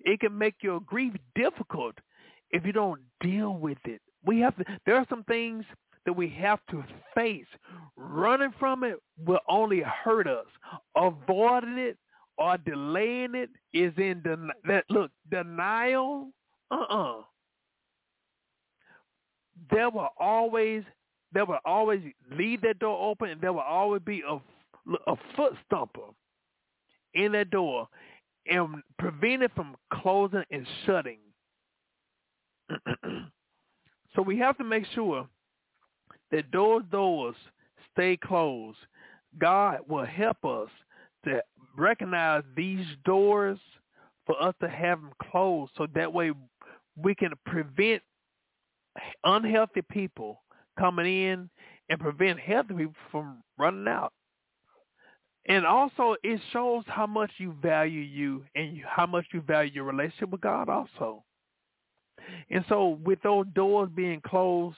it can make your grief difficult if you don't deal with it. There are some things that we have to face. Running from it will only hurt us. Avoiding it or delaying it is in denial. They will always leave that door open, and there will always be a foot stomper in that door and prevent it from closing and shutting. So we have to make sure that those doors stay closed. God will help us to recognize these doors for us to have them closed, so that way we can prevent unhealthy people coming in and prevent healthy people from running out. And also, it shows how much you value you and how much you value your relationship with God also. And so with those doors being closed,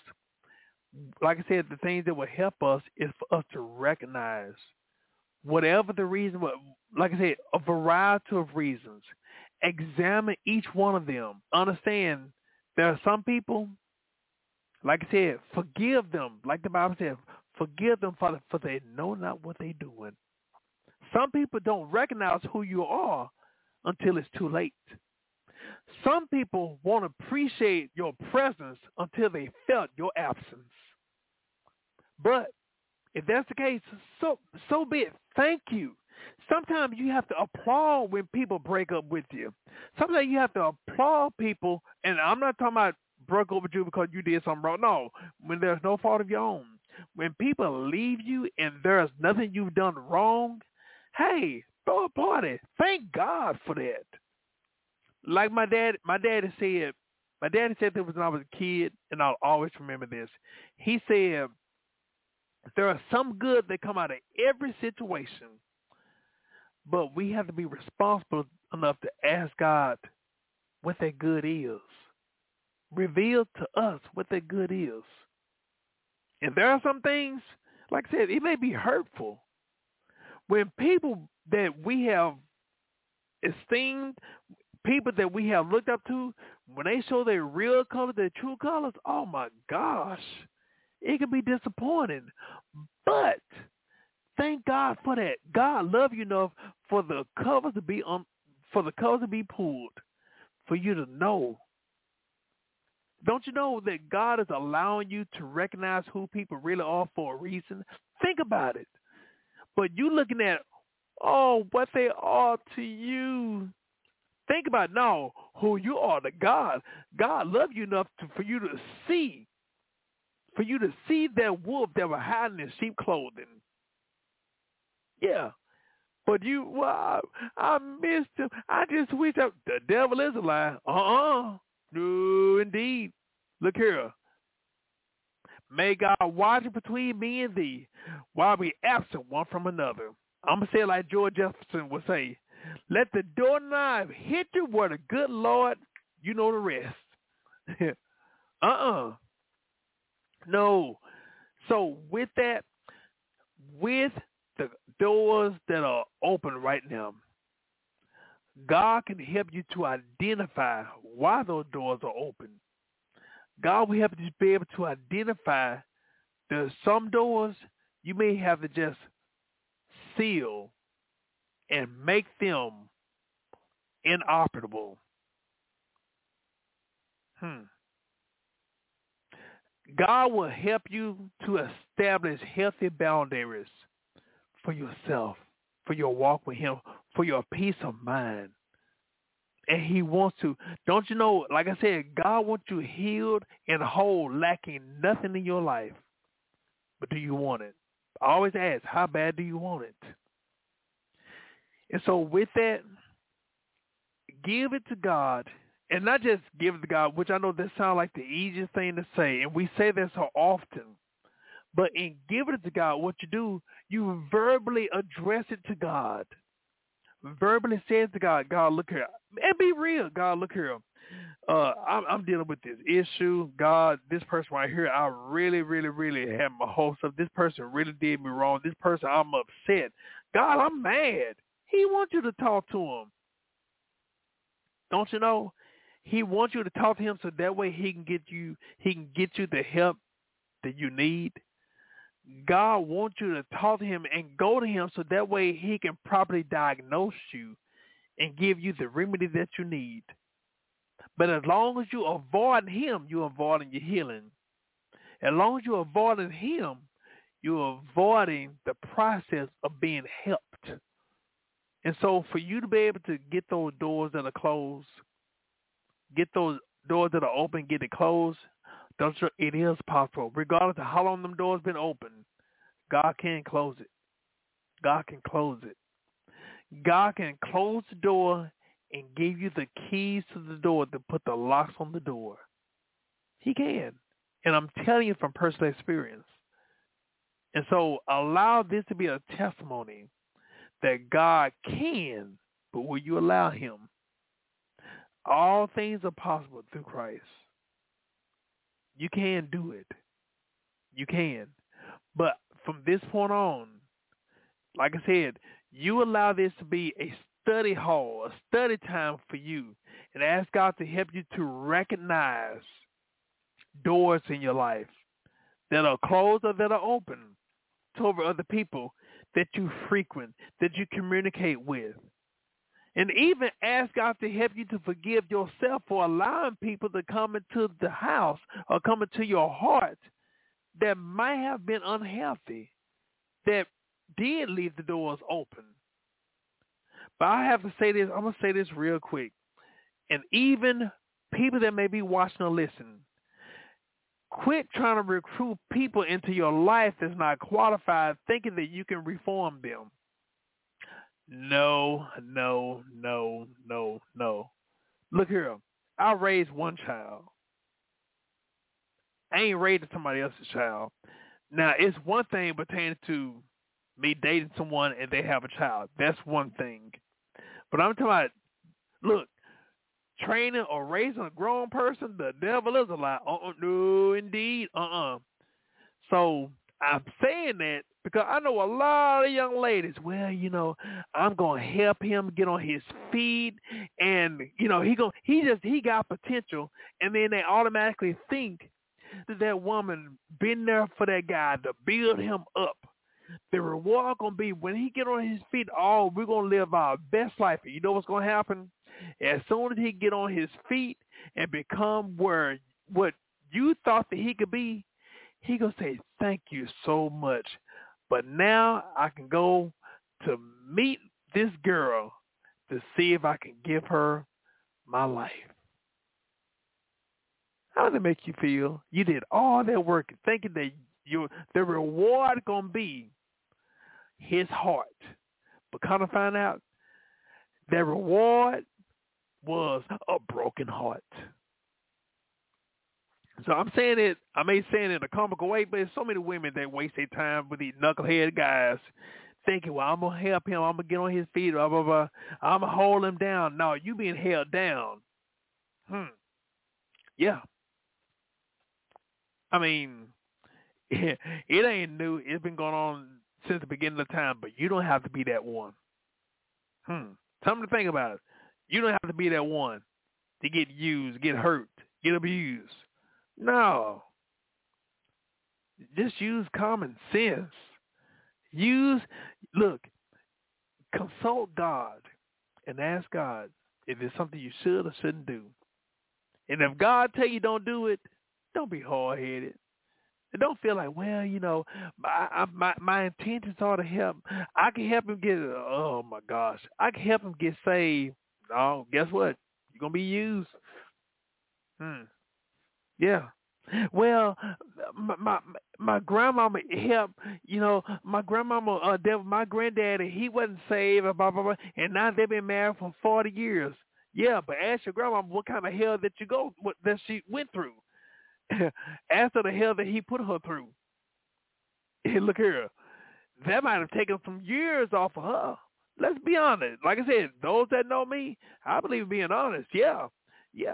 like I said, the things that will help us is for us to recognize whatever the reason, like I said, a variety of reasons. Examine each one of them. Understand there are some people, like I said, forgive them. Like the Bible says, forgive them, Father, for they know not what they're doing. Some people don't recognize who you are until it's too late. Some people won't appreciate your presence until they felt your absence. But if that's the case, so be it. Thank you. Sometimes you have to applaud when people break up with you. Sometimes you have to applaud people, and I'm not talking about broke up with you because you did something wrong. No, when there's no fault of your own. When people leave you and there's nothing you've done wrong, hey, throw a party. Thank God for that. Like my daddy said this when I was a kid, and I'll always remember this. He said, there are some good that come out of every situation, but we have to be responsible enough to ask God what that good is. Reveal to us what that good is. And there are some things, like I said, it may be hurtful. When people that we have esteemed, people that we have looked up to, when they show their real colors, their true colors, oh my gosh, it can be disappointing. But thank God for that. God loves you enough for the covers to be pulled, for you to know. Don't you know that God is allowing you to recognize who people really are for a reason? Think about it. But you looking at, oh, what they are to you. Think about now who you are to God. God loved you enough for you to see that wolf that was hiding in sheep clothing. Yeah. But you, well, I missed him. I just wish the devil is a lie. No, indeed. Look here. May God watch between me and thee while we absent one from another. I'm going to say it like George Jefferson would say. Let the doorknob hit you where the good Lord, you know the rest. No. So with that, with the doors that are open right now, God can help you to identify why those doors are open. God will help you to be able to identify there's some doors you may have to just seal and make them inoperable. God will help you to establish healthy boundaries for yourself, for your walk with him, for your peace of mind. And he wants to, don't you know, like I said, God wants you healed and whole, lacking nothing in your life. But do you want it? I always ask, how bad do you want it? And so with that, give it to God, and not just give it to God, which I know that sounds like the easiest thing to say, and we say that so often, but in giving it to God, what you do, you verbally address it to God. Verbally says to God, God, look here. And be real, God, look here. I'm dealing with this issue. God, this person right here, I really, really, really have my hopes up. This person really did me wrong. This person, I'm upset. God, I'm mad. He wants you to talk to him. Don't you know? He wants you to talk to him so that way he can get you the help that you need. God wants you to talk to him and go to him so that way he can properly diagnose you and give you the remedy that you need. But as long as you avoid him, you're avoiding your healing. As long as you're avoiding him, you're avoiding the process of being helped. And so for you to be able to get those doors that are closed, get those doors that are open, get it closed, it is possible. Regardless of how long them doors been open, God can close it. God can close it. God can close the door and give you the keys to the door to put the locks on the door. He can. And I'm telling you from personal experience. And so allow this to be a testimony that God can, but will you allow him? All things are possible through Christ. You can do it. You can. But from this point on, like I said, you allow this to be a study hall, a study time for you, and ask God to help you to recognize doors in your life that are closed or that are open toward other people that you frequent, that you communicate with. And even ask God to help you to forgive yourself for allowing people to come into the house or come into your heart that might have been unhealthy, that did leave the doors open. But I have to say this. I'm going to say this real quick. And even people that may be watching or listening, quit trying to recruit people into your life that's not qualified, thinking that you can reform them. No. Look here. I raised one child. I ain't raising somebody else's child. Now, it's one thing pertaining to me dating someone and they have a child. That's one thing. But I'm talking about, look, training or raising a grown person, the devil is a lie. So I'm saying that because I know a lot of young ladies, well, you know, I'm going to help him get on his feet and, you know, he got potential. And then they automatically think that that woman been there for that guy to build him up. The reward going to be when he get on his feet, oh, we're going to live our best life. And you know what's going to happen? As soon as he get on his feet and become where what you thought that he could be, he going to say, thank you so much. But now I can go to meet this girl to see if I can give her my life. How does it make you feel? You did all that work thinking that the reward going to be his heart. But come to find out, that reward was a broken heart. So I'm saying it, I may say it in a comical way, but there's so many women that waste their time with these knucklehead guys thinking, well, I'm going to help him. I'm going to get on his feet. Blah, blah, blah. I'm going to hold him down. No, you being held down. Yeah. I mean, it ain't new. It's been going on since the beginning of time, but you don't have to be that one. Something to think about. You don't have to be that one to get used, get hurt, get abused. No. Just use common sense. Consult God and ask God if it's something you should or shouldn't do. And if God tell you don't do it, don't be hard-headed. And don't feel like, well, you know, my intentions are to help. I can help him get, oh, my gosh. I can help him get saved. No, guess what? You're going to be used. Yeah. Well, my grandmama helped, you know, my granddaddy, he wasn't saved, blah, blah, blah, and now they've been married for 40 years. Yeah, but ask your grandmama what kind of hell that she went through. After the hell that he put her through. Hey, look here. That might have taken some years off of her. Let's be honest. Like I said, those that know me, I believe in being honest. Yeah. You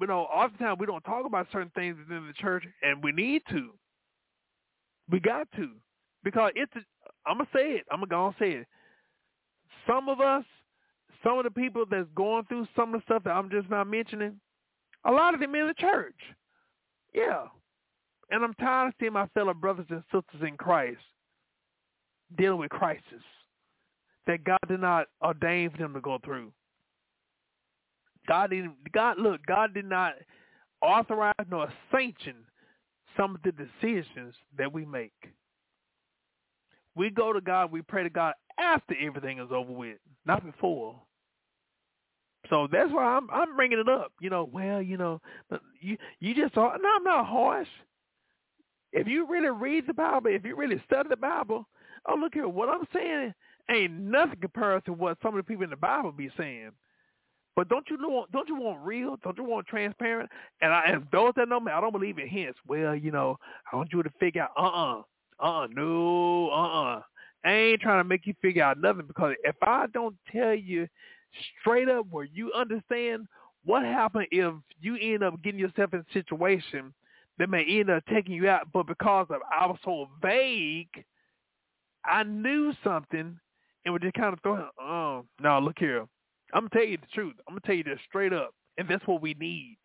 know, oftentimes we don't talk about certain things within the church, and we need to. We got to. Because I'm going to say it. I'm going to go and say it. Some of us, some of the people that's going through some of the stuff that I'm just not mentioning, a lot of them in the church. Yeah. And I'm tired of seeing my fellow brothers and sisters in Christ dealing with crisis that God did not ordain for them to go through. God did not authorize nor sanction some of the decisions that we make. We go to God, we pray to God after everything is over with, not before. So that's why I'm bringing it up. You just are. No, I'm not harsh. If you really read the Bible, if you really study the Bible, oh, look here, what I'm saying ain't nothing compared to what some of the people in the Bible be saying. But don't you want real? Don't you want transparent? And those that know me, I don't believe in hints. Well, I want you to figure out, I ain't trying to make you figure out nothing, because if I don't tell you straight up where you understand what happened, if you end up getting yourself in a situation that may end up taking you out, but because of I was so vague, I knew something and would just kind of throw, oh, no, look here. I'm going to tell you the truth. I'm going to tell you this straight up. And that's what we need.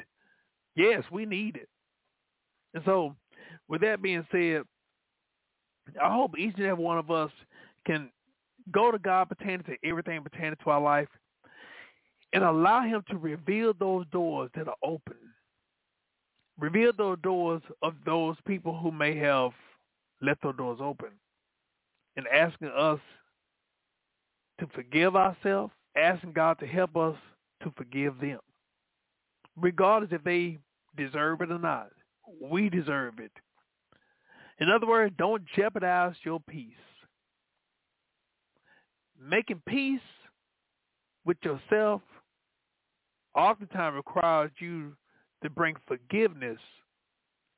Yes, we need it. And so with that being said, I hope each and every one of us can go to God pertaining to everything pertaining to our life and allow him to reveal those doors that are open. Reveal those doors of those people who may have left those doors open, and asking us to forgive ourselves, asking God to help us to forgive them. Regardless if they deserve it or not, we deserve it. In other words, don't jeopardize your peace. Making peace with yourself oftentimes requires you to bring forgiveness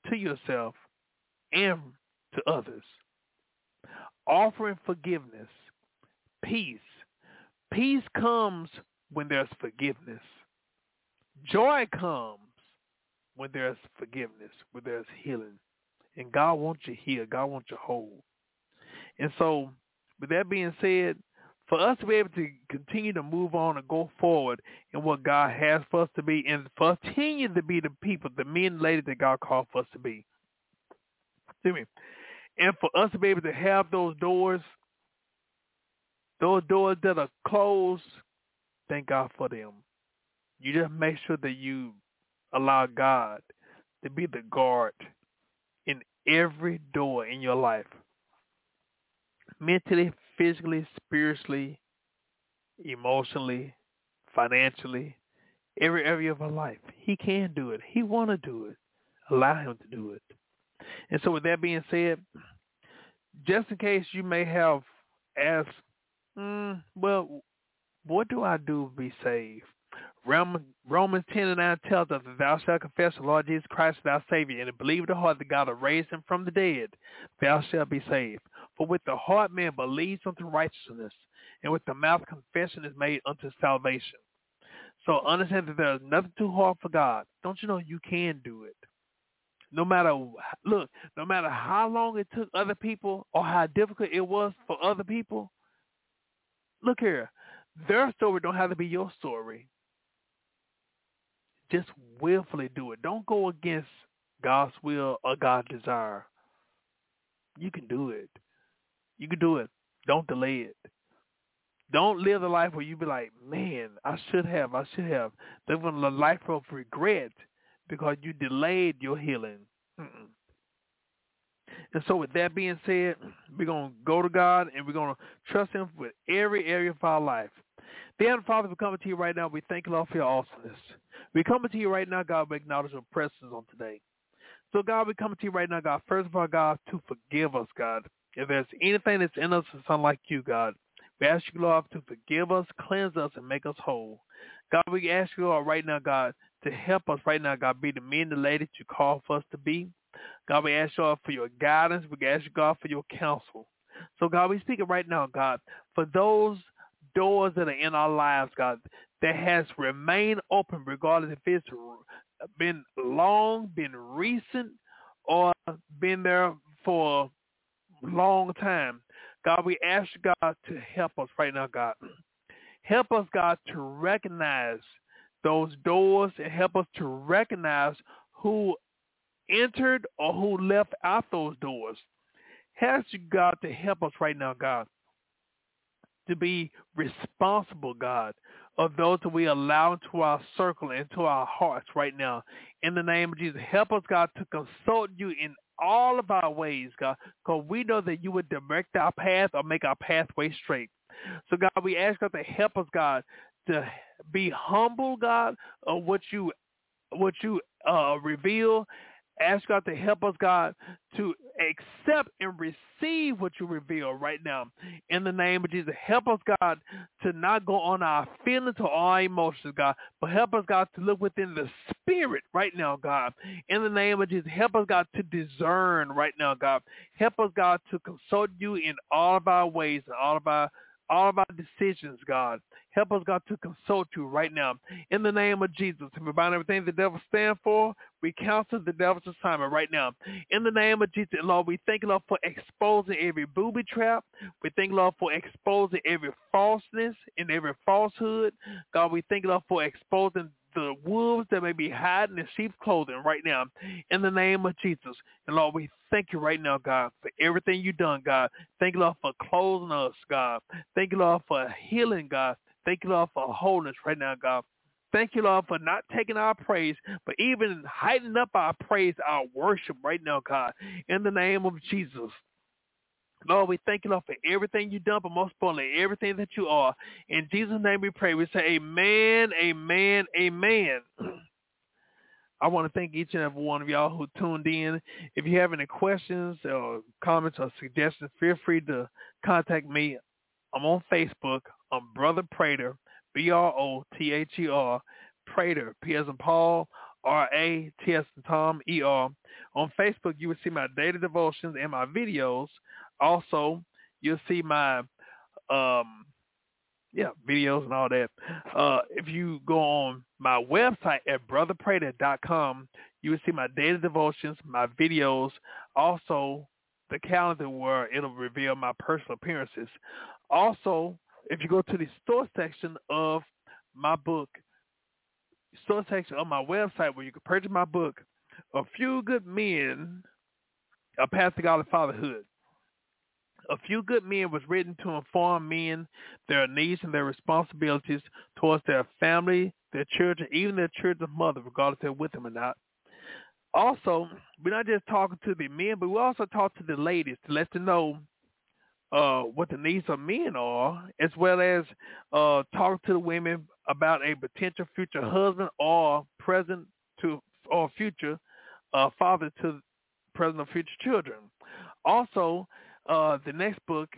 to yourself and to others. Offering forgiveness, peace. Peace comes when there's forgiveness. Joy comes when there's forgiveness, when there's healing. And God wants you healed. God wants you whole. And so with that being said, for us to be able to continue to move on and go forward in what God has for us to be, and for us to continue to be the people, the men and ladies that God called for us to be. Excuse me. And for us to be able to have those doors that are closed, thank God for them. You just make sure that you allow God to be the guard in every door in your life. Mentally, physically, spiritually, emotionally, financially, every area of our life. He can do it. He want to do it. Allow him to do it. And so with that being said, just in case you may have asked, well, what do I do to be saved? Romans 10:9 tells us that thou shalt confess the Lord Jesus Christ as thy Savior, and believe in the heart that God hath raised him from the dead, thou shalt be saved. For with the heart man believes unto righteousness, and with the mouth confession is made unto salvation. So understand that there is nothing too hard for God. Don't you know you can do it? No matter how long it took other people or how difficult it was for other people, look here, their story don't have to be your story. Just willfully do it. Don't go against God's will or God's desire. You can do it. You can do it. Don't delay it. Don't live the life where you be like, man, I should have. Living a life of regret because you delayed your healing. Mm-mm. And so with that being said, we're going to go to God and we're going to trust him with every area of our life. Dear Heavenly Father, we're coming to you right now. We thank you, Lord, for your awesomeness. We're coming to you right now, God, we acknowledge your presence on today. So, God, we're coming to you right now, God, first of all, God, to forgive us, God. If there's anything that's in us that's unlike you, God, we ask you, Lord, to forgive us, cleanse us, and make us whole. God, we ask you, Lord, right now, God, to help us right now, God, be the men and the ladies you call for us to be. God, we ask you for your guidance. We ask you, God, for your counsel. So, God, we speak it right now, God, for those doors that are in our lives, God, that has remained open, regardless if it's been long, been recent, or been there for a long time. God, we ask you, God, to help us right now, God. Help us, God, to recognize those doors and help us to recognize who entered or who left out those doors. Ask you, God, to help us right now, God, to be responsible, God, of those that we allow into our circle, into our hearts right now. In the name of Jesus, help us, God, to consult you in all of our ways, God, because we know that you would direct our path or make our pathway straight. So, God, we ask God to help us, God, to be humble, God, of what you reveal. Ask God to help us, God, to accept and receive what you reveal right now. In the name of Jesus, help us, God, to not go on our feelings or our emotions, God, but help us, God, to look within the spirit right now, God. In the name of Jesus, help us, God, to discern right now, God. Help us, God, to consult you in all of our ways and all of our decisions, God. Help us, God, to consult you right now. In the name of Jesus, we bind everything the devil stands for. We counsel the devil's assignment right now. In the name of Jesus, Lord, we thank you, Lord, for exposing every booby trap. We thank you, Lord, for exposing every falseness and every falsehood. God, we thank you, Lord, for exposing the wolves that may be hiding in sheep's clothing right now. In the name of Jesus. And Lord, we thank you right now, God, for everything you've done, God. Thank you, Lord, for clothing us, God. Thank you, Lord, for healing, God. Thank you, Lord, for wholeness right now, God. Thank you, Lord, for not taking our praise, but even heightening up our praise, our worship right now, God. In the name of Jesus. Lord, we thank you, Lord, for everything you done, but most importantly, everything that you are. In Jesus' name we pray. We say amen, amen, amen. I want to thank each and every one of y'all who tuned in. If you have any questions or comments or suggestions, feel free to contact me. I'm on Facebook. I'm Brother Prater, B-R-O-T-H-E-R, Prater, P as in Paul, R-A-T as in Tom, E-R. On Facebook, you will see my daily devotions and my videos. Also, you'll see my videos and all that. If you go on my website at brotherprater.com, you will see my daily devotions, my videos, also the calendar where it'll reveal my personal appearances. Also, if you go to the store section of my book, store section of my website where you can purchase my book, A Few Good Men, A Path to Godly Fatherhood. A Few Good Men was written to inform men their needs and their responsibilities towards their family, their children, even their children's mother, regardless if they're with them or not. Also, we're not just talking to the men, but we also talk to the ladies to let them know what the needs of men are, as well as talk to the women about a potential future husband or future father to present or future children. Also, the next book,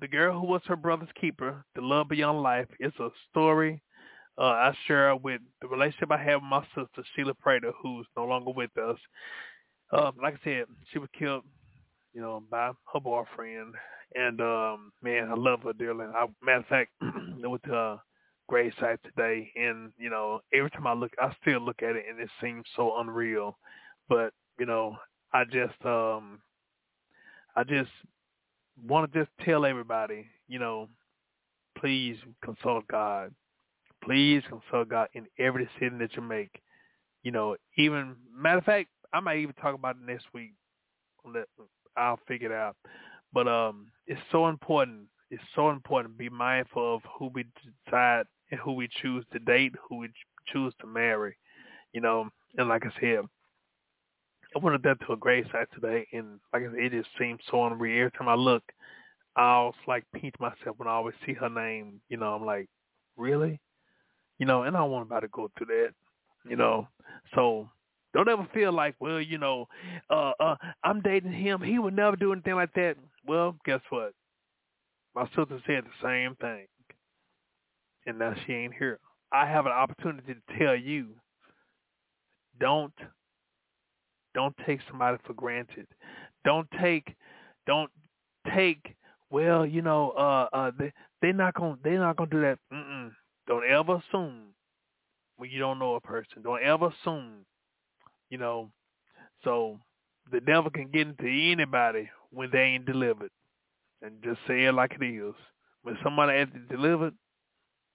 The Girl Who Was Her Brother's Keeper, The Love Beyond Life, is a story I share with the relationship I have with my sister, Sheila Prater, who's no longer with us. Like I said, she was killed, by her boyfriend. And, I love her dearly. Matter of fact, I went to her gravesite today. And, every time I look, I still look at it and it seems so unreal. But, I just want to just tell everybody, please consult God. Please consult God in every decision that you make. Even, matter of fact, I might even talk about it next week. I'll figure it out. But it's so important. It's so important to be mindful of who we decide and who we choose to date, who we choose to marry. And like I said, I went up there to a gravesite today, and like I said, it just seems so unreal. Every time I look, I always pinch myself when I always see her name. I'm like, really? And I don't want anybody to go through that. So don't ever feel like, well, I'm dating him. He would never do anything like that. Well, guess what? My sister said the same thing, and now she ain't here. I have an opportunity to tell you, don't take somebody for granted. Don't take. Well, they're not gonna do that. Mm-mm. Don't ever assume when you don't know a person. Don't ever assume. So the devil can get into anybody when they ain't delivered, and just say it like it is. When somebody has delivered,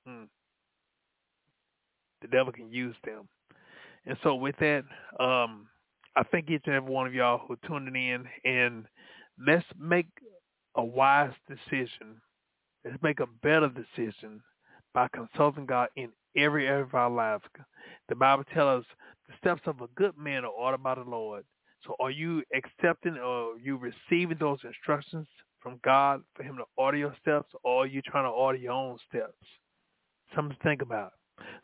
the devil can use them. And so with that, I thank each and every one of y'all who tuned in, and let's make a wise decision. Let's make a better decision by consulting God in every area of our lives. The Bible tells us the steps of a good man are ordered by the Lord. So are you accepting or are you receiving those instructions from God for him to order your steps, or are you trying to order your own steps? Something to think about.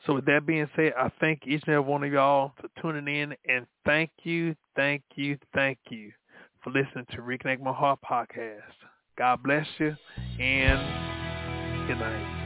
So with that being said, I thank each and every one of y'all for tuning in, and thank you for listening to Reconnect My Heart podcast. God bless you, and good night.